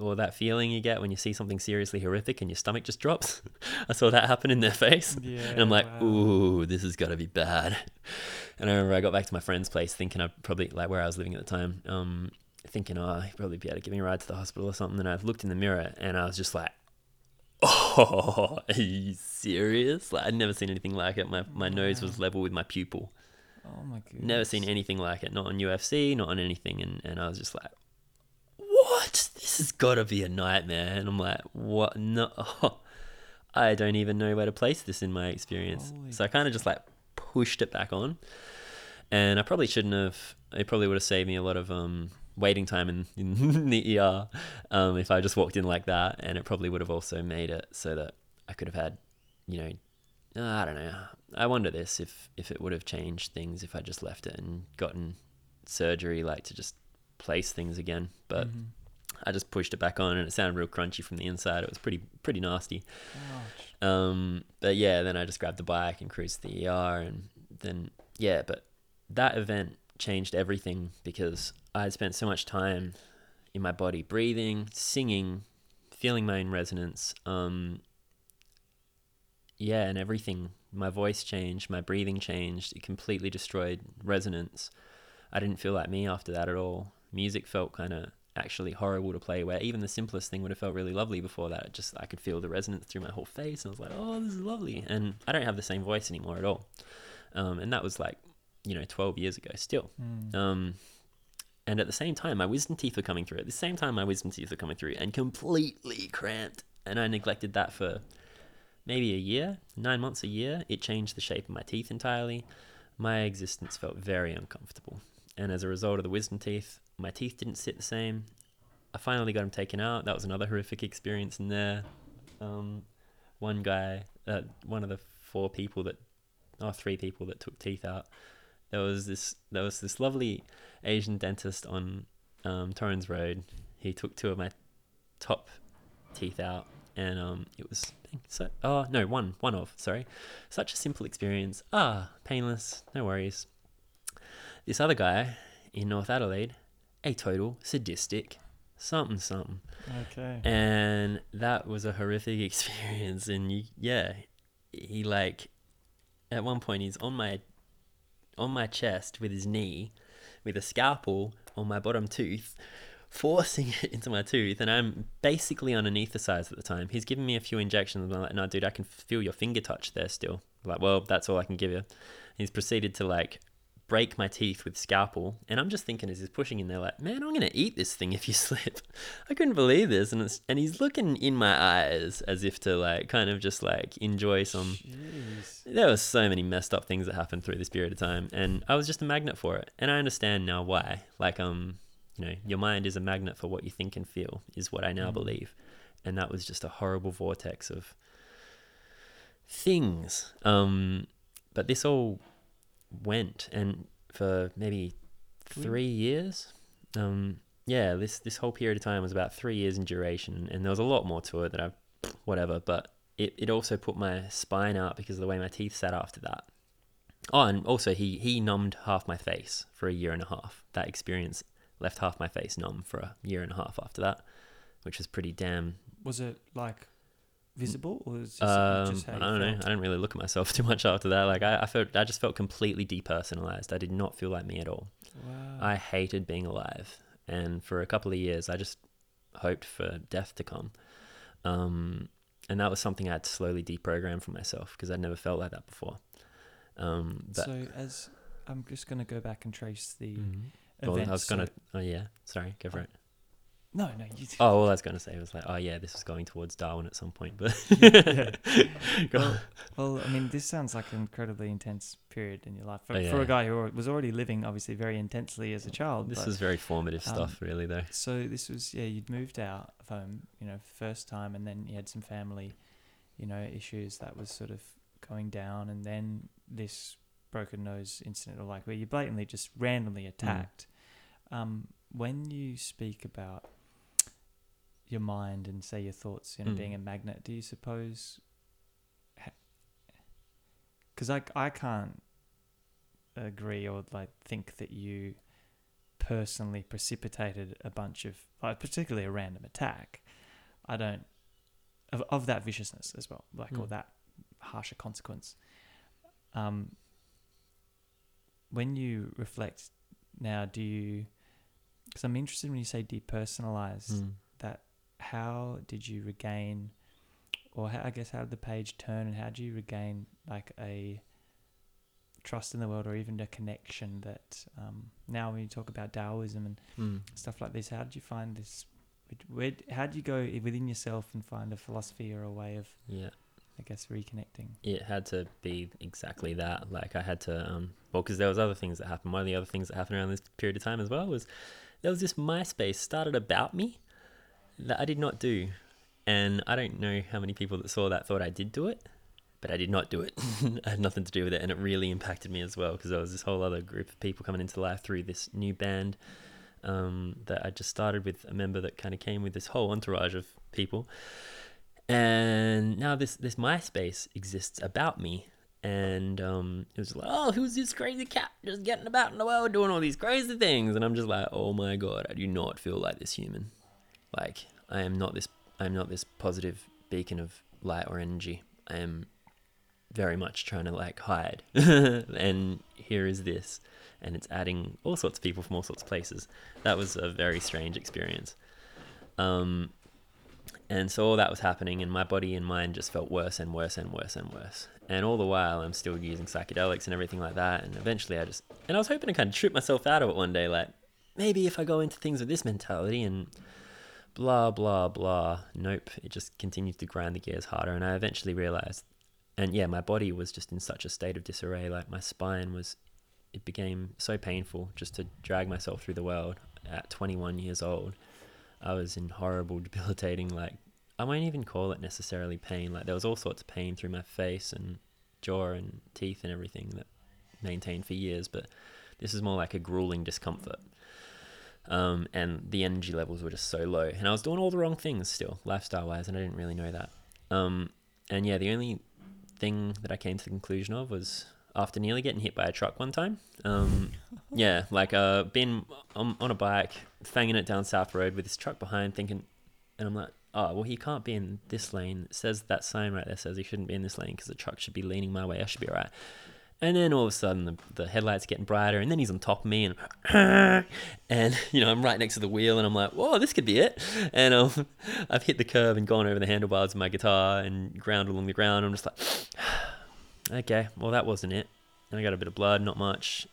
or that feeling you get when you see something seriously horrific and your stomach just drops? I saw that happen in their face. Yeah, and I'm like, wow. Ooh, this has got to be bad. And I remember I got back to my friend's place thinking I probably, like where I was living at the time, um, thinking, oh, he'd probably be able to give me a ride to the hospital or something. And I looked in the mirror and I was just like, oh, are you serious? Like I'd never seen anything like it. My my wow. nose was level with my pupil. Oh my goodness. Never seen anything like it, not on U F C, not on anything. And, and I was just like, what? This has got to be a nightmare. And I'm like, what? No, oh, I don't even know where to place this in my experience. Holy so I kind of just like pushed it back on, and I probably shouldn't have. It probably would have saved me a lot of um waiting time in, in the E R um if I just walked in like that, and it probably would have also made it so that I could have had, you know, I don't know. I wonder this if if it would have changed things if I just left it and gotten surgery like to just place things again. But mm-hmm. I just pushed it back on, and it sounded real crunchy from the inside. It was pretty pretty nasty. Gosh. Um, but yeah, then I just grabbed the bike and cruised to the E R, and then yeah, but that event changed everything because I had spent so much time in my body breathing, singing, feeling my own resonance. Um, yeah, and everything. My voice changed, my breathing changed. It completely destroyed resonance. I didn't feel like me after that at all. Music felt kind of actually horrible to play, where even the simplest thing would have felt really lovely before that. It just I could feel the resonance through my whole face, and I was like, oh, this is lovely. And I don't have the same voice anymore at all, um and that was like, you know, twelve years ago still. mm. Um and at the same time my wisdom teeth were coming through at the same time my wisdom teeth were coming through and completely cramped, and I neglected that for maybe a year, nine months, a year. It changed the shape of my teeth entirely. My existence felt very uncomfortable, and as a result of the wisdom teeth, my teeth didn't sit the same. I finally got them taken out. That was another horrific experience in there. Um, one guy, uh, one of the four people that, oh, three people that took teeth out. There was this, there was this lovely Asian dentist on um, Torrens Road. He took two of my top teeth out, and um, it was so. Oh no, one, one of. Sorry, such a simple experience. Ah, painless, no worries. This other guy in North Adelaide. A total sadistic something something. Okay. And that was a horrific experience, and you, yeah, he like at one point he's on my on my chest with his knee with a scalpel on my bottom tooth, forcing it into my tooth, and I'm basically on anaesthetized at the time. He's giving me a few injections, and I'm like, no dude, I can feel your finger touch there still. I'm like, well, that's all I can give you. And he's proceeded to like break my teeth with scalpel, and I'm just thinking as he's pushing in there like, man, I'm gonna eat this thing if you slip. I couldn't believe this. And it's, and he's looking in my eyes as if to like kind of just like enjoy some. Jeez. There was so many messed up things that happened through this period of time, and I was just a magnet for it, and I understand now why. Like, um you know, your mind is a magnet for what you think and feel is what I now mm. believe, and that was just a horrible vortex of things. Um but this all went, and for maybe three years, um yeah, this this whole period of time was about three years in duration, and there was a lot more to it that I whatever, but it, it also put my spine out because of the way my teeth sat after that. Oh, and also he he numbed half my face for a year and a half. That experience left half my face numb for a year and a half after that, which was pretty damn was it like visible, or was it just, um, just how I don't know. I didn't really look at myself too much after that. Like I, I felt, I just felt completely depersonalized. I did not feel like me at all. Wow. I hated being alive, and for a couple of years, I just hoped for death to come. Um, and that was something I had to slowly deprogram for myself, because I'd never felt like that before. Um, but so as I'm just going to go back and trace the. Mm-hmm. Well, I was going to. So, oh yeah, sorry, go for oh. it. No, no. You didn't. Oh, all I was going to say was like, oh yeah, this is going towards Darwin at some point, but. yeah. Go well, on. well, I mean, this sounds like an incredibly intense period in your life for, oh, yeah. for a guy who was already living, obviously, very intensely as a child. This but, is very formative um, stuff, really, though. So this was, yeah, you'd moved out of home, you know, first time, and then you had some family, you know, issues that was sort of going down, and then this broken nose incident, or like where you blatantly just randomly attacked. Mm. Um, when you speak about your mind and say your thoughts, you know, mm. being a magnet, do you suppose, because I, I can't agree or like think that you personally precipitated a bunch of, like, particularly a random attack. I don't, of, of that viciousness as well, like, mm. or that harsher consequence. Um, when you reflect now, do you, because I'm interested when you say depersonalized, mm. that how did you regain, or how, I guess, how did the page turn, and how do you regain like a trust in the world, or even a connection that, um, now when you talk about Taoism and mm. stuff like this, how did you find this, where, how do you go within yourself and find a philosophy or a way of, yeah, I guess, reconnecting? It had to be exactly that. Like I had to, um, well, because there was other things that happened. One of the other things that happened around this period of time as well was there was this MySpace started about me that I did not do. And I don't know how many people that saw that thought I did do it, but I did not do it. I had nothing to do with it. And it really impacted me as well, because there was this whole other group of people coming into life through this new band, um, that I just started with a member that kind of came with this whole entourage of people. And now this, this MySpace exists about me. And um, it was like, oh, who's this crazy cat just getting about in the world doing all these crazy things? And I'm just like, oh my God, I do not feel like this human. Like I am not this, I am not this positive beacon of light or energy. I am very much trying to like hide. And here is this. And it's adding all sorts of people from all sorts of places. That was a very strange experience. Um... And so all that was happening, and my body and mind just felt worse and worse and worse and worse. And all the while, I'm still using psychedelics and everything like that. And eventually I just, and I was hoping to kind of trip myself out of it one day, like, maybe if I go into things with this mentality and blah, blah, blah. Nope. It just continued to grind the gears harder. And I eventually realized, and yeah, my body was just in such a state of disarray. Like my spine was, it became so painful just to drag myself through the world at twenty-one years old. I was in horrible, debilitating, like, I won't even call it necessarily pain. Like, there was all sorts of pain through my face and jaw and teeth and everything that maintained for years, but this is more like a grueling discomfort. Um, and the energy levels were just so low. And I was doing all the wrong things still, lifestyle-wise, and I didn't really know that. Um, and, yeah, the only thing that I came to the conclusion of was after nearly getting hit by a truck one time. Um, yeah, like uh, been on, on a bike, fanging it down South Road with this truck behind, thinking, and I'm like, oh, well, he can't be in this lane. It says that sign right there says he shouldn't be in this lane because the truck should be leaning my way. I should be all right. And then all of a sudden the, the headlights getting brighter, and then he's on top of me, and and you know I'm right next to the wheel, and I'm like, whoa, this could be it. And um, I've hit the curb and gone over the handlebars of my guitar and ground along the ground. I'm just like, okay, well, that wasn't it. And I got a bit of blood, not much.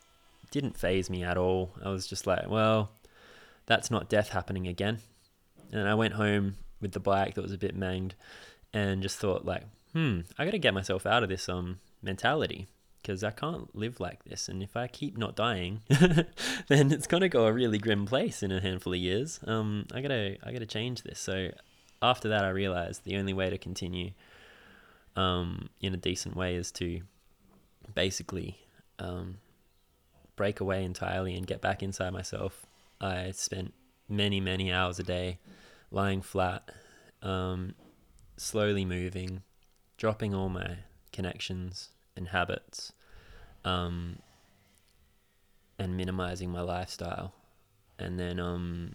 Didn't faze me at all. I was just like, well, that's not death happening again. And I went home with the bike that was a bit manged and just thought like, hmm, I got to get myself out of this um mentality, because I can't live like this. And if I keep not dying, then it's going to go a really grim place in a handful of years. Um, I got to I got to change this. So after that, I realized the only way to continue Um, in a decent way is to basically um, break away entirely and get back inside myself. I spent many, many hours a day lying flat, um, slowly moving, dropping all my connections and habits, um, and minimizing my lifestyle. And then um,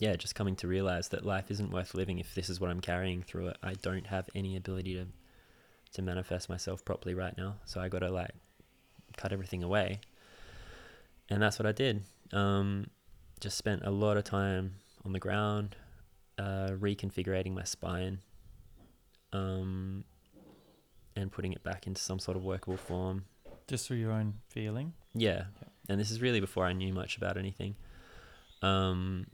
yeah, just coming to realize that life isn't worth living if this is what I'm carrying through it. I don't have any ability to to manifest myself properly right now, so I got to like cut everything away. And that's what I did. Um, just spent a lot of time on the ground, uh, reconfigurating my spine, um, and putting it back into some sort of workable form. Just through your own feeling? Yeah. yeah. And this is really before I knew much about anything. Um,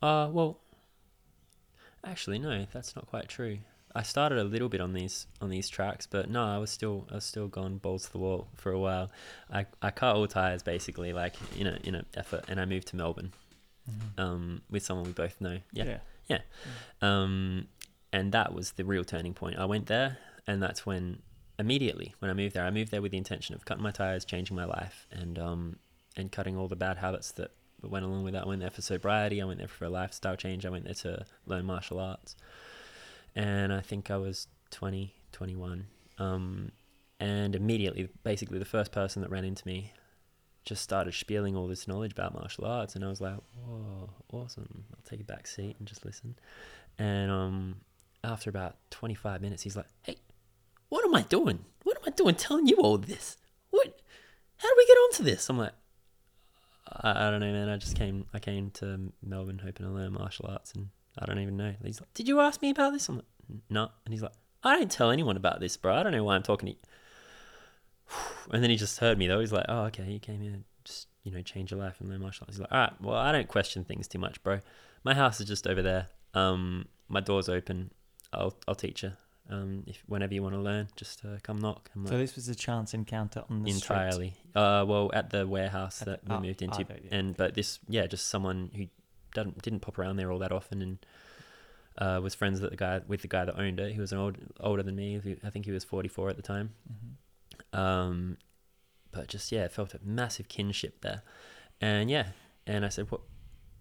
uh, well, actually, no, that's not quite true. I started a little bit on these on these tracks, but no, I was still I was still gone balls to the wall for a while. I, I cut all ties basically, like in a in an effort, and I moved to Melbourne, mm-hmm. um, with someone we both know. Yeah, yeah. yeah. yeah. Um, and that was the real turning point. I went there, and that's when immediately when I moved there, I moved there with the intention of cutting my ties, changing my life, and um and cutting all the bad habits that went along with that. I went there for sobriety. I went there for a lifestyle change. I went there to learn martial arts. And I think I was twenty, twenty-one. Um, and immediately, basically the first person that ran into me just started spieling all this knowledge about martial arts. And I was like, whoa, awesome. I'll take a back seat and just listen. And um, after about twenty-five minutes, he's like, hey, what am I doing? What am I doing telling you all this? What? How do we get onto this? I'm like, I, I don't know, man. I just came, I came to Melbourne hoping to learn martial arts, and I don't even know. He's like, did you ask me about this? I'm like, no. And he's like, I don't tell anyone about this, bro. I don't know why I'm talking to you. And then he just heard me though. He's like, oh, okay, you came here, just, you know, change your life and learn martial arts. He's like, all right, well, I don't question things too much, bro. My house is just over there. Um, my door's open. I'll I'll teach you. Um, if whenever you want to learn, just uh, come knock. I'm so like, this was a chance encounter on the entirely. Street? Uh, well, at the warehouse at that the, we oh, moved into, oh, there, yeah, and but this, yeah, just someone who Didn't, didn't pop around there all that often, and uh, was friends with the guy with the guy that owned it. He was an old, older than me. I think he was forty-four at the time. Mm-hmm. Um, but just yeah, felt a massive kinship there, and yeah, and I said, "What? Well,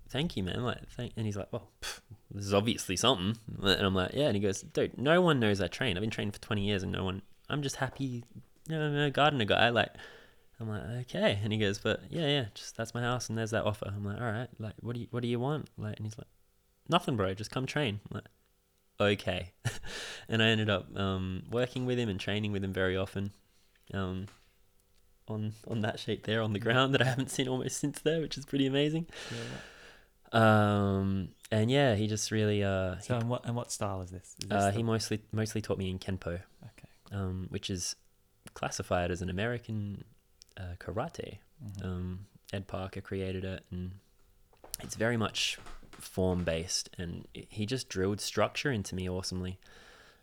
thank you, man." Like, thank, and he's like, "Well, pff, this is obviously something." And I'm like, "Yeah." And he goes, "Dude, no one knows I train. I've been training for twenty years, and no one. I'm just happy, you know, gardener guy." Like. I'm like, okay. And he goes, but yeah, yeah, just that's my house and there's that offer. I'm like, all right, like, what do you, what do you want? Like, and he's like, nothing, bro, just come train. I'm like, okay. And I ended up um, working with him and training with him very often um, on on that shape there on the ground that I haven't seen almost since there, which is pretty amazing. Yeah, yeah. Um, and yeah, he just really... Uh, so he, and, what, and what style is this? Is this uh, he mostly mostly taught me in Kenpo, okay, cool. um, which is classified as an American... Uh, karate. Mm-hmm. um, Ed Parker created it, and it's very much form based, and it, he just drilled structure into me awesomely,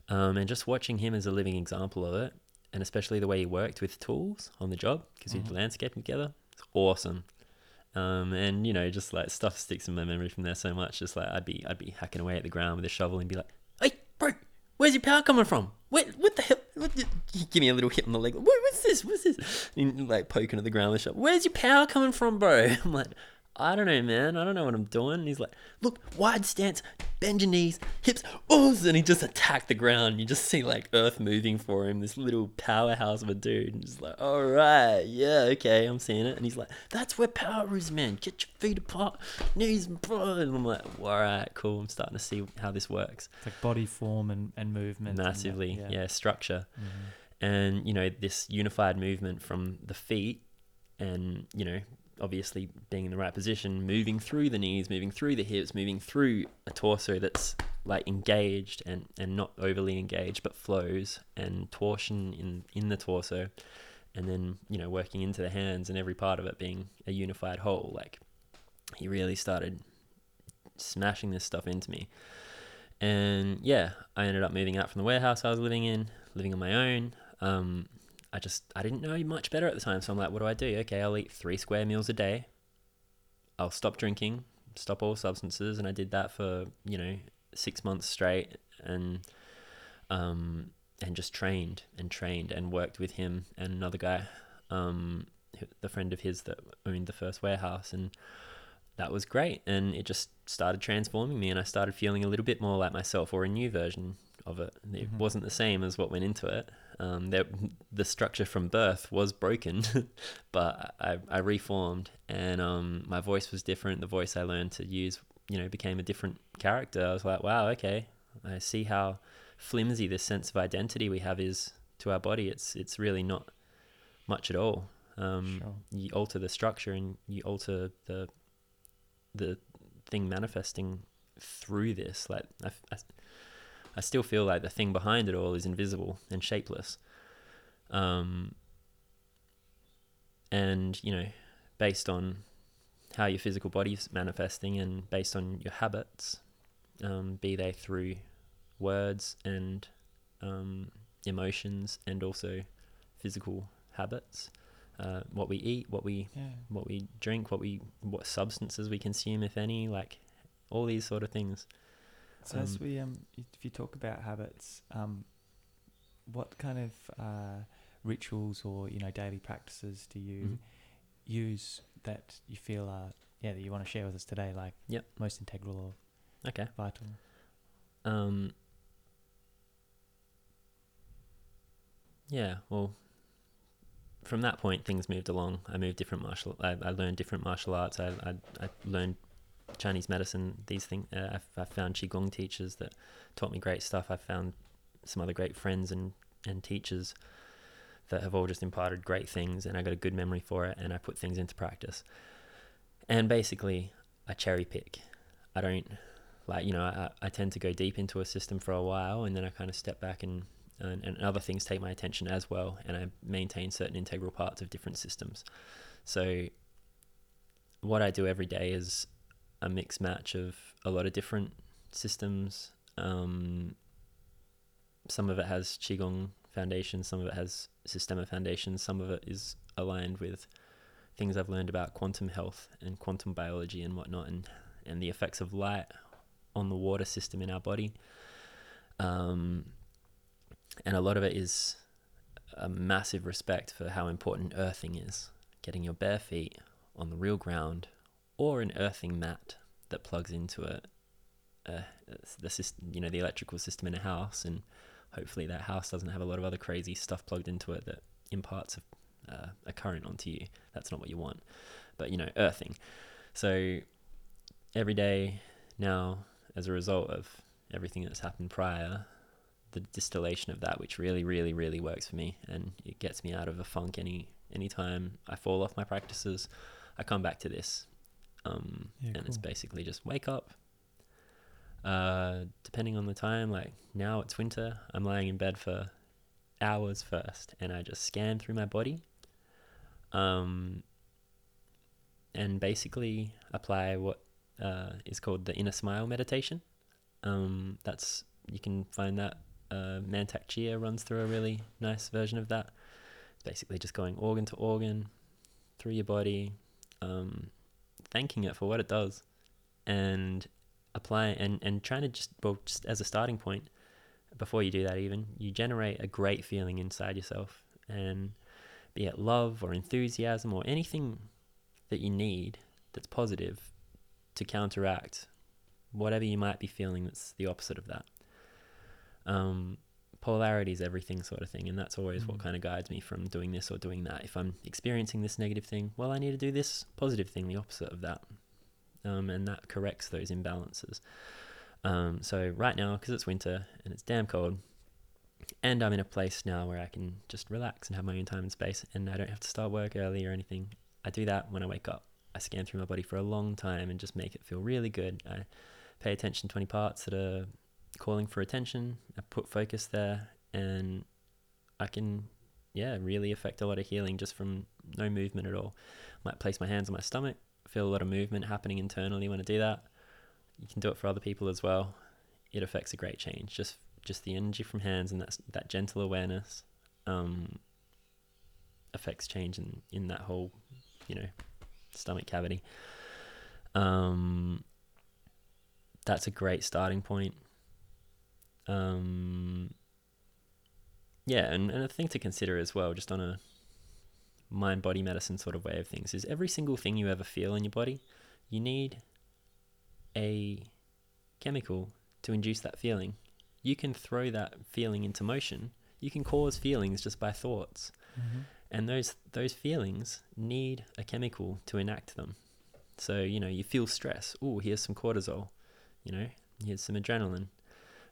um, and just watching him as a living example of it, and especially the way he worked with tools on the job, because mm-hmm. we'd landscape together, it's awesome. Um, and you know, just like stuff sticks in my memory from there so much. Just like I'd be I'd be hacking away at the ground with a shovel and be like, hey bro, where's your power coming from? Where, what the hell? What the, give me a little hit on the leg. What, what's this? What's this? And, like, poking at the ground. Like, where's your power coming from, bro? I'm like, I don't know, man. I don't know what I'm doing. And he's like, look, wide stance, bend your knees, hips. Oh, and he just attacked the ground. You just see, like, earth moving for him, this little powerhouse of a dude. And just like, all right, yeah, okay, I'm seeing it. And he's like, that's where power is, man. Get your feet apart, knees, bro. And I'm like, all right, cool. I'm starting to see how this works. It's like body form and, and movement. Massively, and, yeah. yeah, structure. Mm-hmm. And, you know, this unified movement from the feet and, you know, obviously being in the right position, moving through the knees, moving through the hips, moving through a torso that's like engaged and, and not overly engaged, but flows, and torsion in, in the torso. And then, you know, working into the hands and every part of it being a unified whole. Like, he really started smashing this stuff into me. And yeah, I ended up moving out from the warehouse I was living in, living on my own. Um, I just, I didn't know much better at the time. So I'm like, what do I do? Okay, I'll eat three square meals a day. I'll stop drinking, stop all substances. And I did that for, you know, six months straight, and um, and just trained and trained and worked with him and another guy, um, the friend of his that owned the first warehouse. And that was great. And it just started transforming me, and I started feeling a little bit more like myself, or a new version of it. It mm-hmm. wasn't the same as what went into it. Um, that the structure from birth was broken, but I, I reformed, and um, my voice was different. The voice I learned to use, you know, became a different character. I was like, wow, okay, I see how flimsy this sense of identity we have is to our body. It's it's really not much at all. Um, sure. You alter the structure, and you alter the the thing manifesting through this. Like I, I, I still feel like the thing behind it all is invisible and shapeless. Um, and, you know, based on how your physical body's manifesting and based on your habits, um, be they through words and um, emotions and also physical habits, uh, what we eat, what we yeah. what we drink, what we what substances we consume, if any, like all these sort of things. So as we, um, if you talk about habits, um, what kind of uh, rituals or, you know, daily practices do you mm-hmm. use that you feel are, yeah, that you want to share with us today, like yep. most integral or okay. vital? Um, yeah, well, from that point, things moved along. I moved different martial, I, I learned different martial arts. I, I, I learned Chinese medicine, these things. Uh, I, I found qigong teachers that taught me great stuff. I found some other great friends and, and teachers that have all just imparted great things, and I got a good memory for it, and I put things into practice. And basically, I cherry pick. I don't, like, you know, I, I tend to go deep into a system for a while, and then I kind of step back, and, and, and other things take my attention as well, and I maintain certain integral parts of different systems. So what I do every day is a mixed match of a lot of different systems. Um, some of it has qigong foundations, some of it has Systema foundations, some of it is aligned with things I've learned about quantum health and quantum biology and whatnot, and, and the effects of light on the water system in our body. Um, and a lot of it is a massive respect for how important earthing is, getting your bare feet on the real ground, or an earthing mat that plugs into a, a, the system, you know, the electrical system in a house, and hopefully that house doesn't have a lot of other crazy stuff plugged into it that imparts a, uh, a current onto you. That's not what you want, but, you know, earthing. So every day now, as a result of everything that's happened prior, the distillation of that, which really, really, really works for me, and it gets me out of a funk. Any any time I fall off my practices, I come back to this. Um, yeah, and cool. It's basically just wake up, uh, depending on the time, like now it's winter, I'm lying in bed for hours first, and I just scan through my body, um, and basically apply what uh, is called the inner smile meditation. Um, that's, you can find that, uh, Mantak Chia runs through a really nice version of that. It's basically just going organ to organ through your body, um, thanking it for what it does, and apply and, and trying to just, well, just as a starting point, before you do that even, you generate a great feeling inside yourself, and be it love or enthusiasm or anything that you need that's positive to counteract whatever you might be feeling that's the opposite of that. Um, polarity is everything sort of thing, and that's always mm-hmm. what kind of guides me from doing this or doing that. If I'm experiencing this negative thing, well, I need to do this positive thing, the opposite of that, um, and that corrects those imbalances. Um, so right now, because it's winter and it's damn cold, and I'm in a place now where I can just relax and have my own time and space, and I don't have to start work early or anything, I do that when I wake up. I scan through my body for a long time and just make it feel really good. I pay attention to any parts that are calling for attention. I put focus there, and I can, yeah, really affect a lot of healing just from no movement at all. I might place my hands on my stomach, feel a lot of movement happening internally when I do that. You can do it for other people as well. It affects a great change. Just, just the energy from hands and that that gentle awareness um, affects change in, in that whole, you know, stomach cavity. Um, that's a great starting point. Um, yeah, and, and a thing to consider as well, just on a mind-body medicine sort of way of things, is every single thing you ever feel in your body, you need a chemical to induce that feeling. you can throw that feeling into motion. You can cause feelings just by thoughts. Mm-hmm. And those those feelings need a chemical to enact them. So, you know, you feel stress. Oh, here's some cortisol. You know, here's some adrenaline.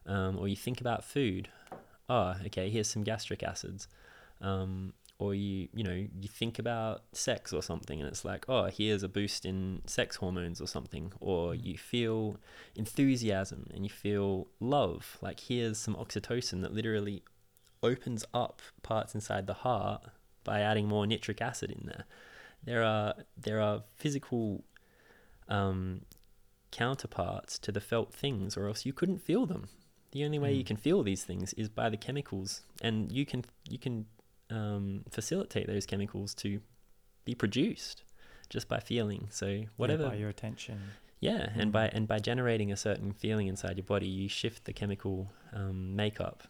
Um, or you think about food. Oh, okay, here's some gastric acids. Um, or you, you know, you think about sex or something, and it's like, oh, here's a boost in sex hormones or something. Or you feel enthusiasm and you feel love. Like, here's some oxytocin that literally opens up parts inside the heart by adding more nitric acid in there. There are there are physical um, counterparts to the felt things, or else you couldn't feel them. The only way mm. you can feel these things is by the chemicals, and you can you can um, facilitate those chemicals to be produced just by feeling. So whatever, yeah, by your attention, yeah, mm. and by and by generating a certain feeling inside your body, you shift the chemical um, makeup.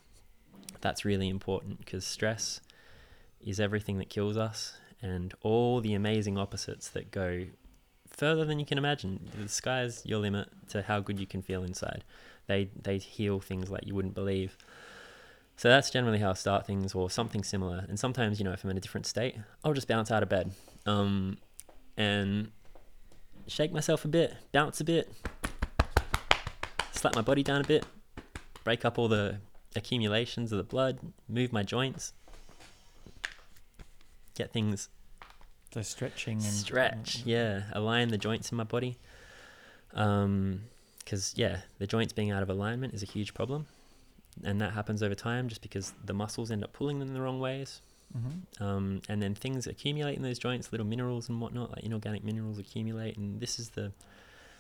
That's really important, because stress is everything that kills us, and all the amazing opposites that go further than you can imagine. The sky's your limit to how good you can feel inside. They they heal things like you wouldn't believe. So that's generally how I start things, or something similar. And sometimes, you know, if I'm in a different state, I'll just bounce out of bed um, and shake myself a bit, bounce a bit, slap my body down a bit, break up all the accumulations of the blood, move my joints, get things the stretching and stretch yeah align the joints in my body, um because yeah the joints being out of alignment is a huge problem, and that happens over time just because the muscles end up pulling them in the wrong ways. Mm-hmm. um and then things accumulate in those joints, little minerals and whatnot, like inorganic minerals accumulate, and this is the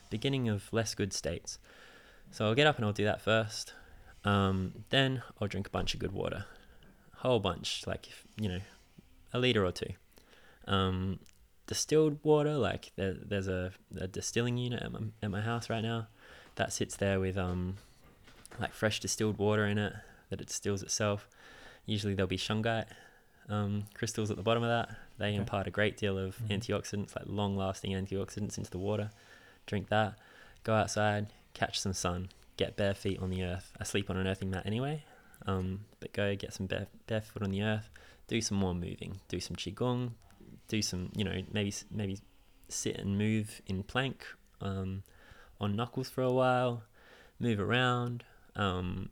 beginning of less good states. So I'll get up and I'll do that first. Um, then I'll drink a bunch of good water, whole bunch, like, you know, a liter or two. Um, distilled water, like there, there's a, a distilling unit at my, at my house right now that sits there with, um, like fresh distilled water in it that it distills itself. Usually there'll be shungite, um, crystals at the bottom of that. They okay. impart a great deal of mm-hmm. antioxidants, like long lasting antioxidants into the water. Drink that, go outside, catch some sun. Get bare feet on the earth. I sleep on an earthing mat anyway, um, but go get some bare, barefoot on the earth, do some more moving, do some qigong, do some, you know, maybe maybe sit and move in plank um, on knuckles for a while, move around, um,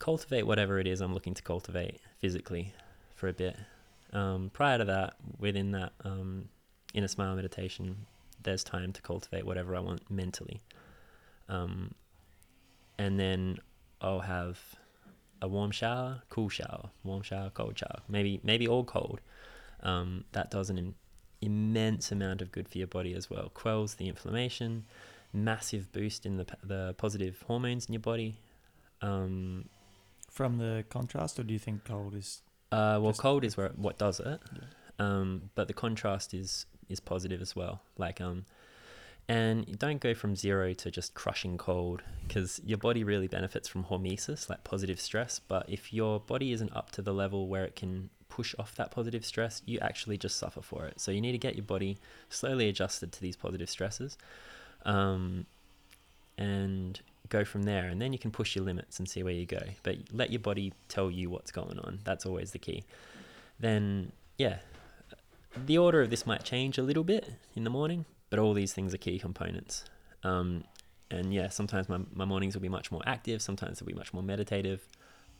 cultivate whatever it is I'm looking to cultivate physically for a bit. Um, prior to that, within that um, inner smile meditation, there's time to cultivate whatever I want mentally. Um, And then I'll have a warm shower, cool shower, warm shower, cold shower, maybe maybe all cold. Um, that does an im- immense amount of good for your body as well. Quells the inflammation, massive boost in the the positive hormones in your body. Um, From the contrast, or do you think cold is? Uh, well, cold is where it, what does it, yeah. um, but the contrast is is positive as well. Like um. And you don't go from zero to just crushing cold, because your body really benefits from hormesis, like positive stress. But if your body isn't up to the level where it can push off that positive stress, you actually just suffer for it. So you need to get your body slowly adjusted to these positive stresses, um, and go from there. And then you can push your limits and see where you go. But let your body tell you what's going on. That's always the key. Then, yeah, the order of this might change a little bit in the morning. But all these things are key components. Um, and yeah, sometimes my, my mornings will be much more active. Sometimes they'll be much more meditative.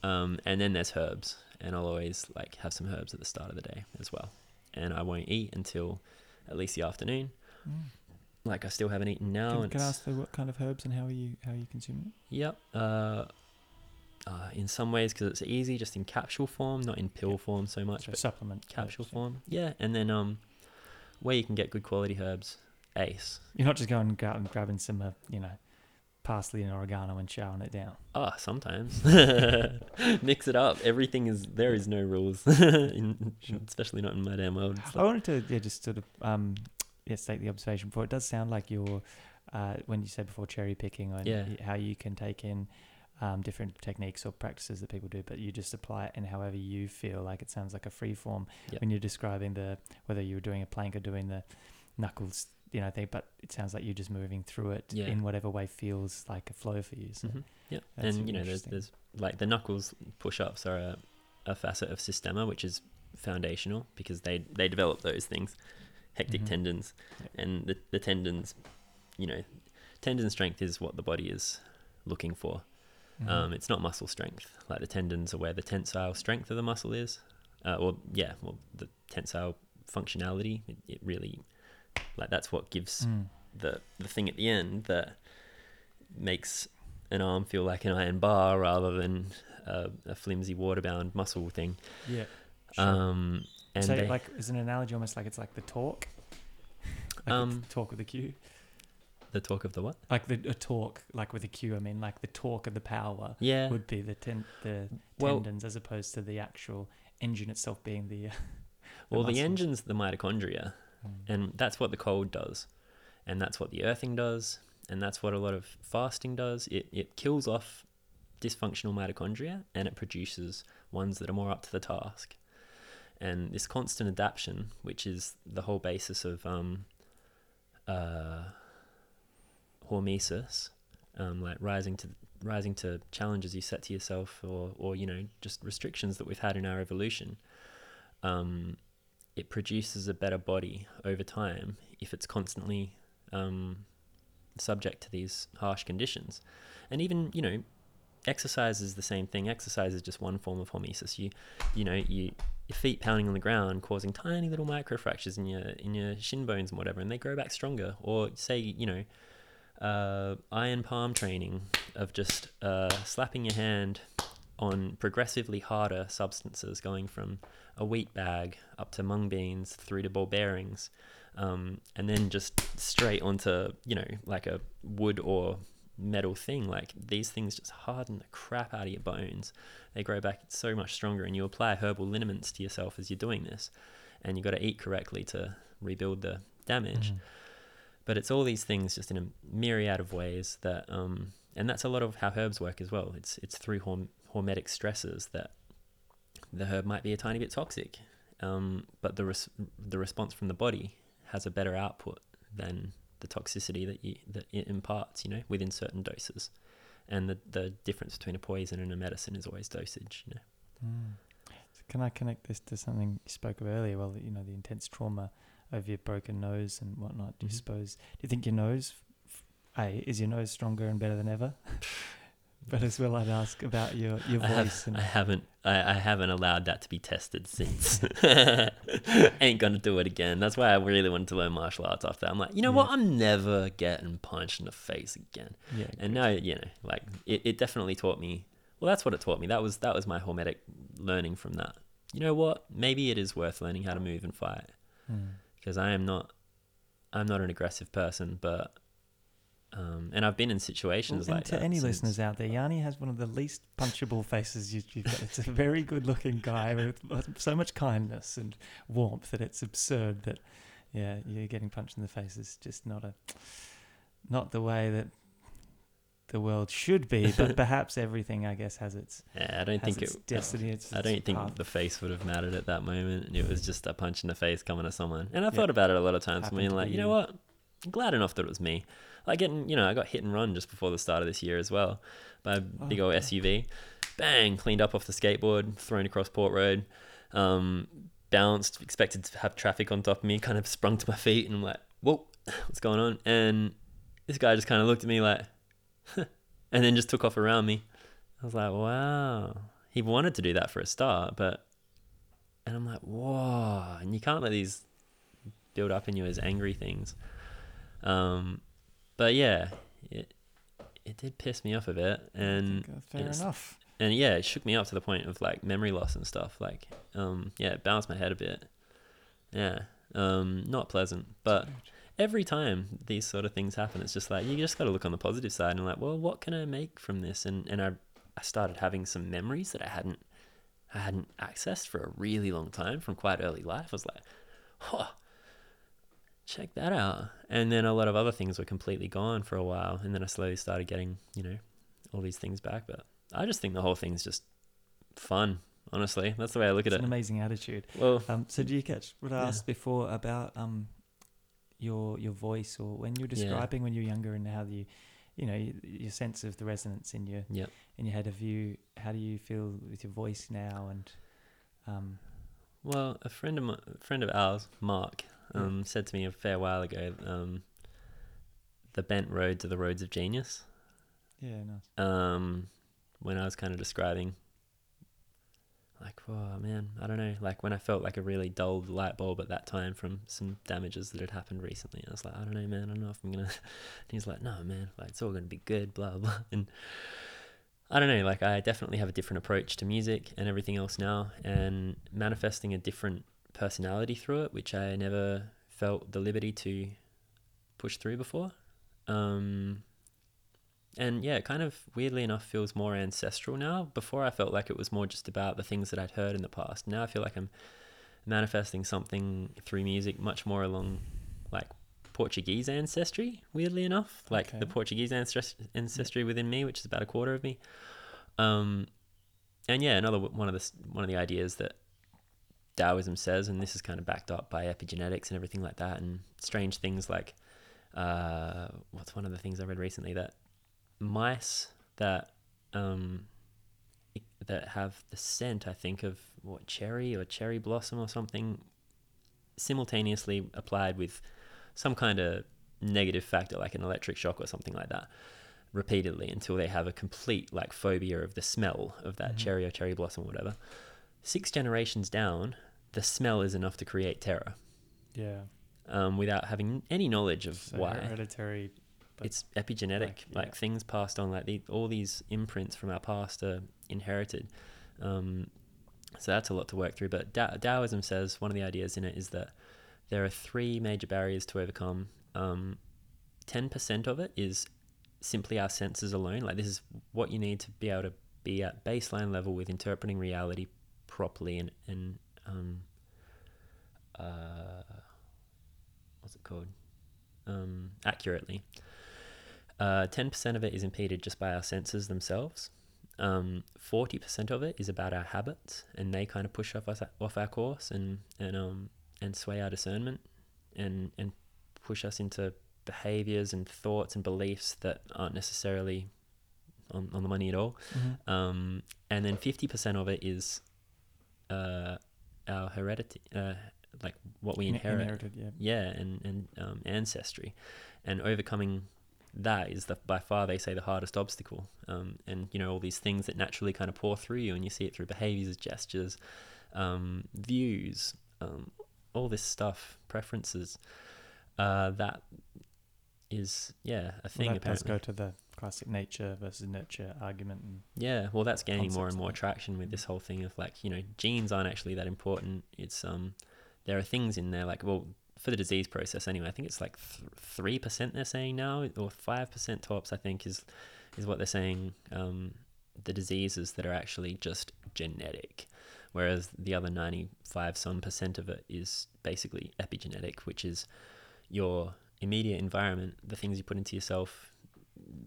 Um, and then there's herbs. And I'll always like have some herbs at the start of the day as well. And I won't eat until at least the afternoon. Mm. Like I still haven't eaten now. Can, and can I ask though, what kind of herbs and how are you, how are you consuming it? Yep. Uh, uh, in some ways, because it's easy, just in capsule form, not in pill yep. form so much. So but supplement. Capsule herbs, form. Yeah. yeah. And then um, where you can get good quality herbs. Ace. You're not just going out and grabbing some, uh, you know, parsley and oregano and showering it down. Oh, sometimes. Mix it up. Everything is, there is no rules, in, sure. especially not in my damn world. Like, I wanted to yeah, just sort of um, yeah, state the observation before. It does sound like you're, uh, when you said before cherry picking, and yeah. how you can take in um, different techniques or practices that people do, but you just apply it in however you feel. Like it sounds like a free form yep. when you're describing the, whether you were doing a plank or doing the knuckles, you know, thing, but it sounds like you're just moving through it yeah. in whatever way feels like a flow for you. So mm-hmm. Yeah, and you know, there's there's like the knuckles push-ups are a, a facet of Systema, which is foundational because they they develop those things, hectic mm-hmm. tendons, and the, the tendons, you know, tendon strength is what the body is looking for. Mm-hmm. Um, it's not muscle strength. Like the tendons are where the tensile strength of the muscle is, uh, or yeah, well the tensile functionality. It, it really, like that's what gives mm. the the thing at the end that makes an arm feel like an iron bar rather than uh, a flimsy water-bound muscle thing. Yeah. Sure. Um, and so they, like, is an analogy almost like it's like the torque? Like um, the torque with a Q? The torque of the what? Like the a torque, like with a Q, I mean, like the torque of the power yeah. would be the ten, the tendons well, as opposed to the actual engine itself being the... Uh, the well, muscle. The engine's the mitochondria, mm. and that's what the cold does, and that's what the earthing does, and that's what a lot of fasting does. It it kills off dysfunctional mitochondria and it produces ones that are more up to the task. And this constant adaptation, which is the whole basis of um, uh, hormesis, um, like rising to rising to challenges you set to yourself, or or you know just restrictions that we've had in our evolution. Um, it produces a better body over time if it's constantly um, subject to these harsh conditions. And even you know exercise is the same thing. Exercise is just one form of hormesis. You you know you. Your feet pounding on the ground, causing tiny little microfractures in your in your shin bones and whatever, and they grow back stronger. Or say, you know, uh, iron palm training of just uh, slapping your hand on progressively harder substances, going from a wheat bag up to mung beans through to ball bearings, um, and then just straight onto, you know, like a wood or metal thing. Like these things just harden the crap out of your bones. They grow back so much stronger, and you apply herbal liniments to yourself as you're doing this, and you've got to eat correctly to rebuild the damage. Mm-hmm. But it's all these things just in a myriad of ways that um and that's a lot of how herbs work as well. It's it's through horm- hormetic stresses that the herb might be a tiny bit toxic, um but the res- the response from the body has a better output than the toxicity that you that it imparts, you know, within certain doses. And the, the difference between a poison and a medicine is always dosage, you know. Mm. So can I connect this to something you spoke of earlier? Well, you know, the intense trauma of your broken nose and whatnot. Do mm-hmm. you suppose, do you think your nose, A, is your nose stronger and better than ever? But as well, I'd ask about your, your voice. I, have, and I haven't I, I haven't allowed that to be tested since. Ain't gonna do it again. That's why I really wanted to learn martial arts after that. I'm like, you know yeah. what? I'm never getting punched in the face again. Yeah, and now, you know, like it, it definitely taught me. Well, that's what it taught me. That was that was my hormetic learning from that. You know what? Maybe it is worth learning how to move and fight, because mm. I am not I'm not an aggressive person, but. Um, and I've been in situations well, like to that. To any since. Listeners out there, Yanni has one of the least punchable faces you, you've got. It's a very good-looking guy with so much kindness and warmth that it's absurd that, yeah, you're getting punched in the face is just not a, not the way that the world should be. But perhaps everything, I guess, has its. Yeah, I don't think its it. Destiny, its, I don't its think path. The face would have mattered at that moment, and it was just a punch in the face coming to someone. And I yeah. thought about it a lot of times, being like, you know what, I'm glad enough that it was me. Like getting, you know, I got hit and run just before the start of this year as well by a oh, big old okay. S U V. Bang, cleaned up off the skateboard, thrown across Port Road, um, bounced, expected to have traffic on top of me, kind of sprung to my feet and I'm like, whoa, what's going on? And this guy just kind of looked at me like, huh, and then just took off around me. I was like, wow. He wanted to do that for a start, but, and I'm like, whoa. And you can't let these build up in you as angry things. Um, But yeah, it it did piss me off a bit, and fair enough. And yeah, it shook me up to the point of like memory loss and stuff. Like, um, yeah, it bounced my head a bit. Yeah, um, not pleasant. But every time these sort of things happen, it's just like you just got to look on the positive side and like, well, what can I make from this? And and I I started having some memories that I hadn't I hadn't accessed for a really long time from quite early life. I was like, huh. Check that out. And then a lot of other things were completely gone for a while, and then I slowly started getting, you know, all these things back. But I just think the whole thing's just fun, honestly. That's the way I look it's at it. It's an amazing attitude. Well, um, so do you catch what I yeah. asked before about um your your voice, or when you were describing yeah. when you were younger and how you you know, your sense of the resonance in your yep. in your head. Have you, how do you feel with your voice now? And um, well, a friend of my, a friend of ours, Mark, um, yeah. said to me a fair while ago, um, the bent roads are the roads of genius. Yeah, nice. Um, when I was kind of describing, like, oh man, I don't know, like when I felt like a really dull light bulb at that time from some damages that had happened recently, I was like, I don't know, man, I don't know if I'm gonna. And he's like, no, man, like it's all gonna be good, blah blah. And I don't know, like I definitely have a different approach to music and everything else now, and manifesting a different personality through it, which I never felt the liberty to push through before. Um, and yeah, it kind of weirdly enough feels more ancestral now. Before I felt like it was more just about the things that I'd heard in the past. Now I feel like I'm manifesting something through music much more along like Portuguese ancestry, weirdly enough, like okay. the Portuguese ancest- ancestry within me, which is about a quarter of me. Um, and yeah, another one of the one of the ideas that Taoism says, and this is kind of backed up by epigenetics and everything like that, and strange things like uh, what's one of the things I read recently that mice that um that have the scent, I think, of what cherry or cherry blossom or something, simultaneously applied with some kind of negative factor like an electric shock or something like that repeatedly until they have a complete like phobia of the smell of that mm-hmm. cherry or cherry blossom or whatever. Six generations down, the smell is enough to create terror. Yeah. Um, without having any knowledge of so why. Hereditary. It's epigenetic, like, yeah. like things passed on, like the, all these imprints from our past are inherited. Um, so that's a lot to work through. But da- Taoism says one of the ideas in it is that there are three major barriers to overcome. Um, ten percent of it is simply our senses alone. Like this is what you need to be able to be at baseline level with interpreting reality properly and, and um, uh, what's it called? Um, accurately. Uh, ten percent of it is impeded just by our senses themselves. Um, forty percent of it is about our habits, and they kind of push off us off our course and and um and sway our discernment and and push us into behaviors and thoughts and beliefs that aren't necessarily on, on the money at all. Mm-hmm. Um, and then fifty percent of it is uh, our heredity, uh, like what we inherit. Inherited, yeah. Yeah, and and um, ancestry, and overcoming. That is the by far, they say, the hardest obstacle, um, and you know all these things that naturally kind of pour through you, and you see it through behaviors, gestures, um, views, um, all this stuff, preferences. Uh, that is yeah a thing. Well, that apparently does go to the classic nature versus nurture argument. And yeah, well, that's gaining more and more traction with this whole thing of like you know genes aren't actually that important. It's um there are things in there like well. For the disease process anyway, I think it's like three percent they're saying now, or five percent tops, I think is is what they're saying, um the diseases that are actually just genetic, whereas the other ninety-five some percent of it is basically epigenetic, which is your immediate environment, the things you put into yourself,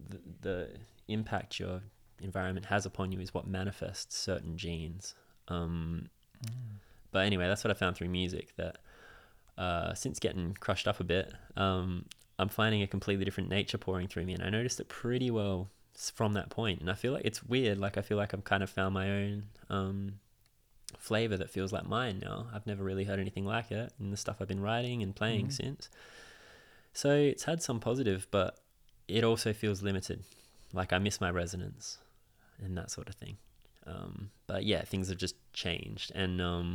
the, the impact your environment has upon you is what manifests certain genes. um mm. But anyway, that's what I found through music, that Uh, since getting crushed up a bit, um, I'm finding a completely different nature pouring through me, and I noticed it pretty well from that point. And I feel like it's weird, like I feel like I've kind of found my own um, flavour that feels like mine now. I've never really heard anything like it in the stuff I've been writing and playing mm-hmm. since. So it's had some positive, but it also feels limited, like I miss my resonance and that sort of thing. Um, but yeah, things have just changed, and um,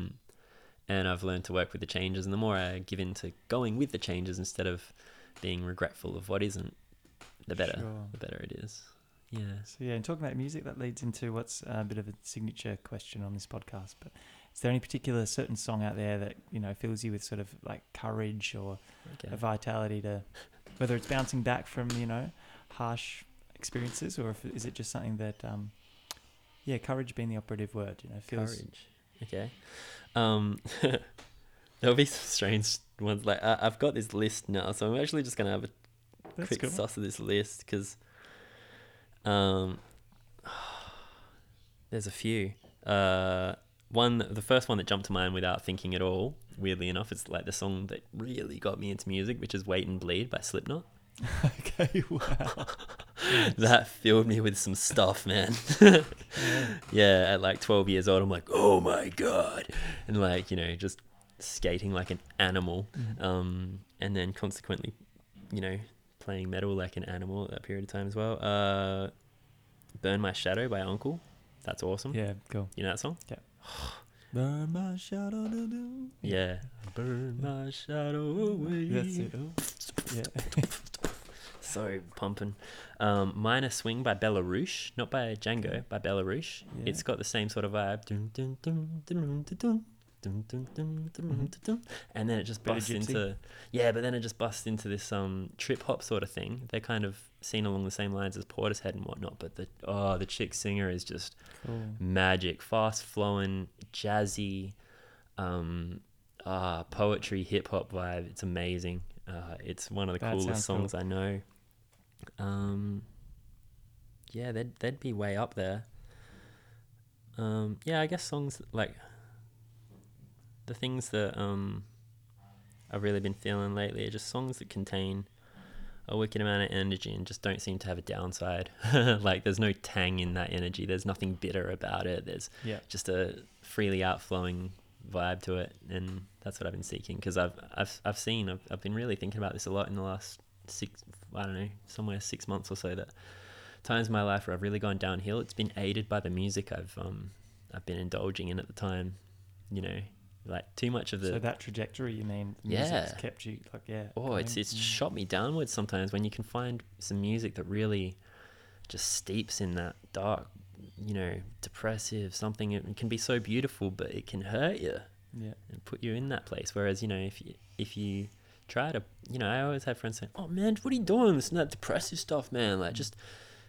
and I've learned to work with the changes, and the more I give in to going with the changes instead of being regretful of what isn't, the better, sure. the better it is. Yeah. So yeah, and talking about music, that leads into what's a bit of a signature question on this podcast, but is there any particular certain song out there that, you know, fills you with sort of like courage or okay. a vitality to, whether it's bouncing back from, you know, harsh experiences, or if, is it just something that, um, yeah, courage being the operative word, you know, feels... Courage. Okay. Um, there'll be some strange ones. Like I, I've got this list now, so I'm actually just going to have a That's quick cool. sauce of this list because um, oh, there's a few. Uh, one, the first one that jumped to mind without thinking at all, weirdly enough, is like the song that really got me into music, which is Wait and Bleed by Slipknot. Okay, wow. that filled me with some stuff, man. Yeah, at like twelve years old, I'm like, oh my God. And like, you know, just skating like an animal. Mm-hmm. Um, and then consequently, you know, playing metal like an animal at that period of time as well. Uh, Burn My Shadow by Uncle. That's awesome. Yeah, cool. You know that song? Yeah. Burn my shadow. Do do. Yeah. Burn my shadow away. That's it. Yeah. So pumping. Um, Minor Swing by Bella Rouge, not by Django, by Bella Rouge. Yeah. It's got the same sort of vibe. Mm-hmm. And then it just busts into yeah, but then it just busts into this um trip hop sort of thing. They kind of seen along the same lines as Portishead and whatnot, but the oh the chick singer is just cool. Magic, fast flowing, jazzy, um, ah poetry, hip hop vibe. It's amazing. Uh, it's one of the that coolest songs cool. I know. Um, yeah, they'd they'd be way up there. Um, yeah, I guess songs like. The things that um, I've really been feeling lately are just songs that contain a wicked amount of energy and just don't seem to have a downside. Like, there's no tang in that energy. There's nothing bitter about it. There's yeah. just a freely outflowing vibe to it, and that's what I've been seeking. Because I've I've I've seen I've I've been really thinking about this a lot in the last six I don't know somewhere six months or so. That times in my life where I've really gone downhill. It's been aided by the music I've um I've been indulging in at the time, you know. Like too much of the so that trajectory you mean the yeah music's kept you like yeah oh coming. it's it's mm. shot me downwards sometimes when you can find some music that really just steeps in that dark, you know, depressive something. It can be so beautiful, but it can hurt you yeah and put you in that place. Whereas, you know, if you if you try to, you know, I always have friends saying, oh man, what are you doing listening to that depressive stuff, man? Like, just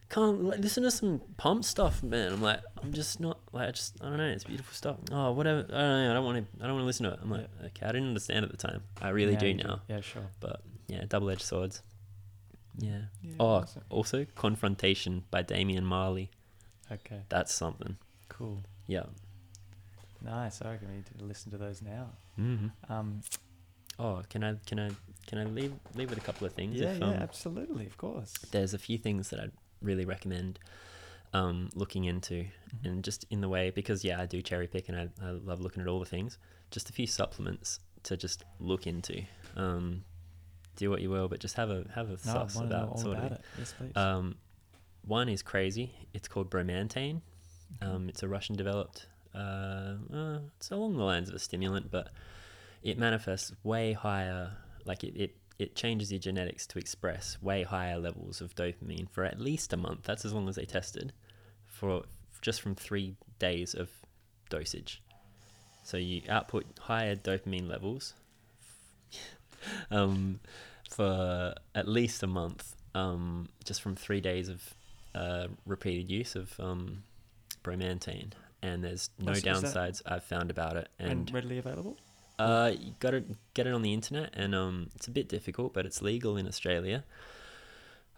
can't like, listen to some pump stuff, man. I'm like, I'm just not like, I just, I don't know. It's beautiful stuff. Oh, whatever. I don't know. I don't want to, I don't want to listen to it. I'm like, yeah. okay. I didn't understand at the time. I really yeah, do now. Yeah, sure. But yeah, double-edged swords. Yeah. yeah oh, awesome. Also Confrontation by Damian Marley. Okay. That's something. Cool. Yeah. Nice. I reckon we need to listen to those now. Mm-hmm. Um, Oh, can I can I can I leave leave with a couple of things? Yeah, if, um, yeah, absolutely, of course. There's a few things that I'd really recommend um looking into, mm-hmm. and just in the way, because yeah, I do cherry pick and I, I love looking at all the things. Just a few supplements to just look into. Um, do what you will, but just have a have a no, suss about sort about of it. Yes, please. Um, one is crazy. It's called bromantane. Mm-hmm. Um, it's a Russian developed. Uh, uh, it's along the lines of a stimulant, but it manifests way higher. Like it. it It changes your genetics to express way higher levels of dopamine for at least a month. That's as long as they tested, for just from three days of dosage. So you output higher dopamine levels um, for at least a month, um, just from three days of uh, repeated use of um, bromantane. And there's no What's, downsides I've found about it. And, and readily available? Uh, you gotta get it on the internet, and um, it's a bit difficult, but it's legal in Australia.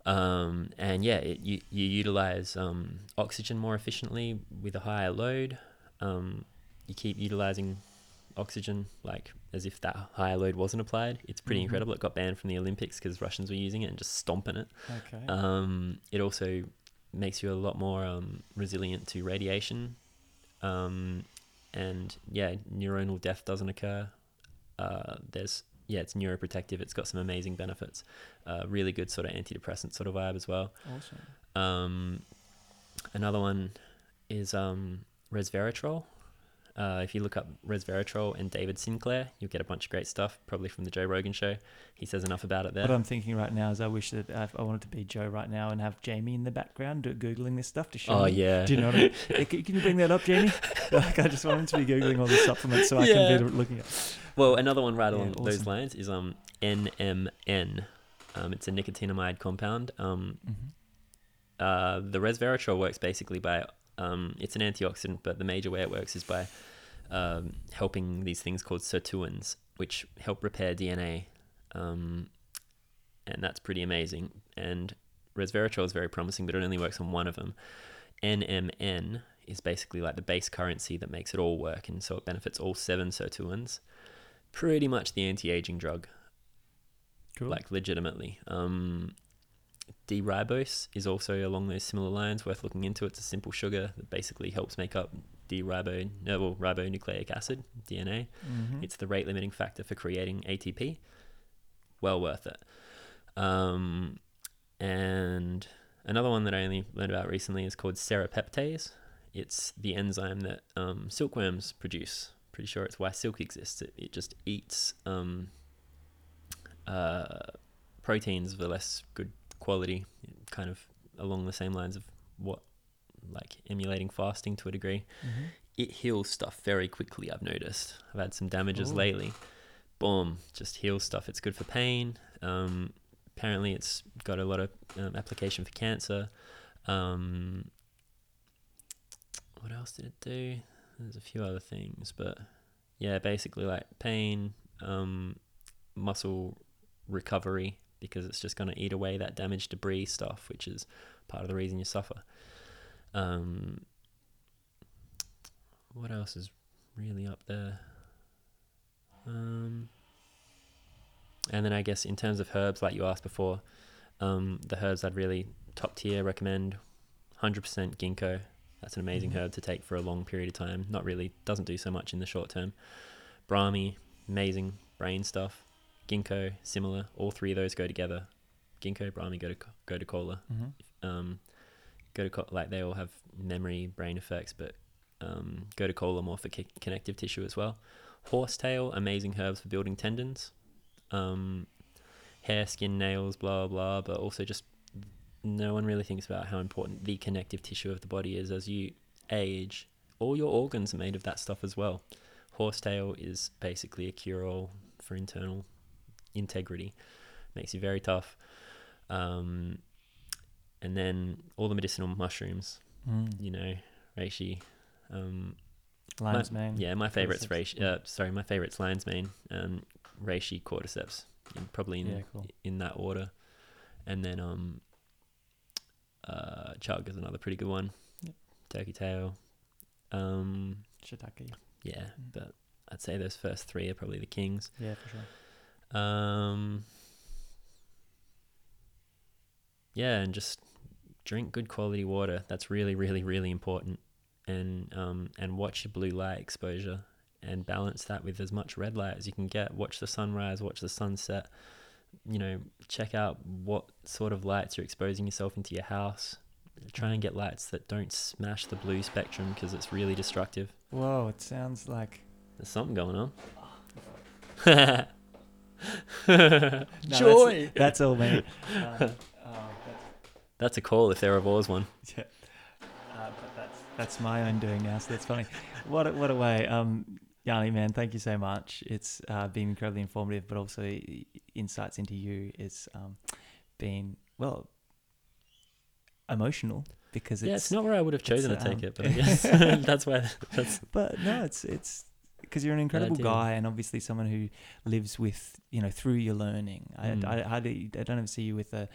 Um, and yeah, it, you you utilize um oxygen more efficiently with a higher load. Um, you keep utilizing oxygen like as if that higher load wasn't applied. It's pretty mm-hmm. incredible. It got banned from the Olympics because Russians were using it and just stomping it. Okay. Um, it also makes you a lot more um resilient to radiation. Um. And yeah, neuronal death doesn't occur. Uh, there's yeah, it's neuroprotective. It's got some amazing benefits. Uh, really good sort of antidepressant sort of vibe as well. Awesome. Um, another one is um, resveratrol. Uh, if you look up resveratrol and David Sinclair, you'll get a bunch of great stuff, probably from the Joe Rogan show. He says enough about it there. What I'm thinking right now is I wish that I, I wanted to be Joe right now and have Jamie in the background do, Googling this stuff to show oh, me. Oh, yeah. Do you know what I mean? Can you bring that up, Jamie? Like, I just want him to be Googling all the supplements so I yeah. can be looking at it. Well, another one right yeah, along awesome. those lines is um N M N. Um, it's a nicotinamide compound. Um, mm-hmm. uh, the resveratrol works basically by... Um, it's an antioxidant, but the major way it works is by um, helping these things called sirtuins, which help repair D N A, um, and that's pretty amazing. And resveratrol is very promising, but it only works on one of them. N M N is basically like the base currency that makes it all work, and so it benefits all seven sirtuins. Pretty much the anti-aging drug, cool. Like legitimately. Um, D-ribose is also along those similar lines, worth looking into. It's a simple sugar that basically helps make up D-ribo, no, well, ribonucleic acid, D N A. Mm-hmm. It's the rate limiting factor for creating A T P. Well worth it. Um, and another one that I only learned about recently is called serapeptase. It's the enzyme that um, silkworms produce. Pretty sure it's why silk exists. It, it just eats um, uh, proteins of a less good quality, kind of along the same lines of what, like emulating fasting to a degree. Mm-hmm. It heals stuff very quickly, I've noticed. I've had some damages Ooh. lately. Boom, just heals stuff. It's good for pain. Um, apparently it's got a lot of um, application for cancer. Um, what else did it do? There's a few other things, but yeah, basically like pain, um, muscle recovery, because it's just going to eat away that damaged debris stuff, which is part of the reason you suffer. Um, what else is really up there? Um, and then I guess in terms of herbs, like you asked before, um, the herbs I'd really top tier recommend, one hundred percent ginkgo. That's an amazing mm-hmm. herb to take for a long period of time. Not really, doesn't do so much in the short term. Brahmi, amazing brain stuff. Ginkgo, similar. All three of those go together. Ginkgo, Brahmi, go to go to cola. Mm-hmm. Um, go to cola, like they all have memory, brain effects, but um, go to cola more for ki- connective tissue as well. Horsetail, amazing herbs for building tendons. Um, hair, skin, nails, blah blah. But also, just no one really thinks about how important the connective tissue of the body is as you age. All your organs are made of that stuff as well. Horsetail is basically a cure-all for internal integrity. Makes you very tough. Um, and then all the medicinal mushrooms, mm. you know, reishi, um, lion's my, mane. Yeah, my favorite's reishi. Uh, sorry, my favorite's lion's mane and reishi, cordyceps, and probably in, yeah, cool. in that order. And then um, uh, chug is another pretty good one. Yep. Turkey tail, um, shiitake. Yeah, mm. but I'd say those first three are probably the kings. Yeah, for sure. Um, yeah, and just drink good quality water. That's really, really, really important. And um, and watch your blue light exposure and balance that with as much red light as you can get. Watch the sunrise, watch the sunset. You know, check out what sort of lights you're exposing yourself into your house. Try and get lights that don't smash the blue spectrum, because it's really destructive. Whoa, it sounds like there's something going on. no, joy. That's, that's all, man. Um, uh, that's, that's a call if there ever was one. Yeah, uh, but that's that's my own doing now. So that's funny. What a, what a way, um, Yanni, man. Thank you so much. It's uh, been incredibly informative, but also insights into you. It's um, been well emotional because it's, yeah, it's not where I would have chosen to um, take it, but I guess that's where. That's... But no, it's it's. Because you're an incredible guy, and obviously someone who lives with, you know, through your learning. Mm. I, I, I, I don't ever see you with a,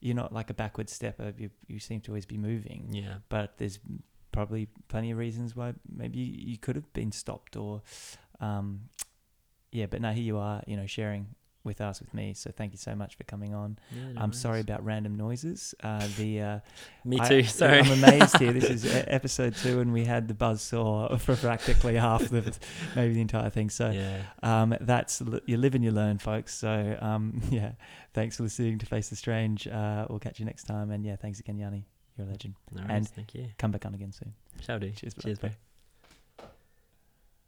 you're not like a backward stepper. You, you seem to always be moving. Yeah. But there's probably plenty of reasons why maybe you, you could have been stopped or, um, yeah. But now here you are, you know, sharing with us, with me. So thank you so much for coming on. Yeah, no I'm worries. Sorry about random noises. Uh, the uh, me too. I, sorry, I'm amazed here. This is episode two, and we had the buzzsaw for practically half the, maybe the entire thing. So yeah. um, that's you live and you learn, folks. So um, yeah, thanks for listening to Face the Strange. Uh, we'll catch you next time. And yeah, thanks again, Yanni. You're a legend. No worries, and thank you. Come back on again soon. Shall do. Cheers, bro. Cheers, bro.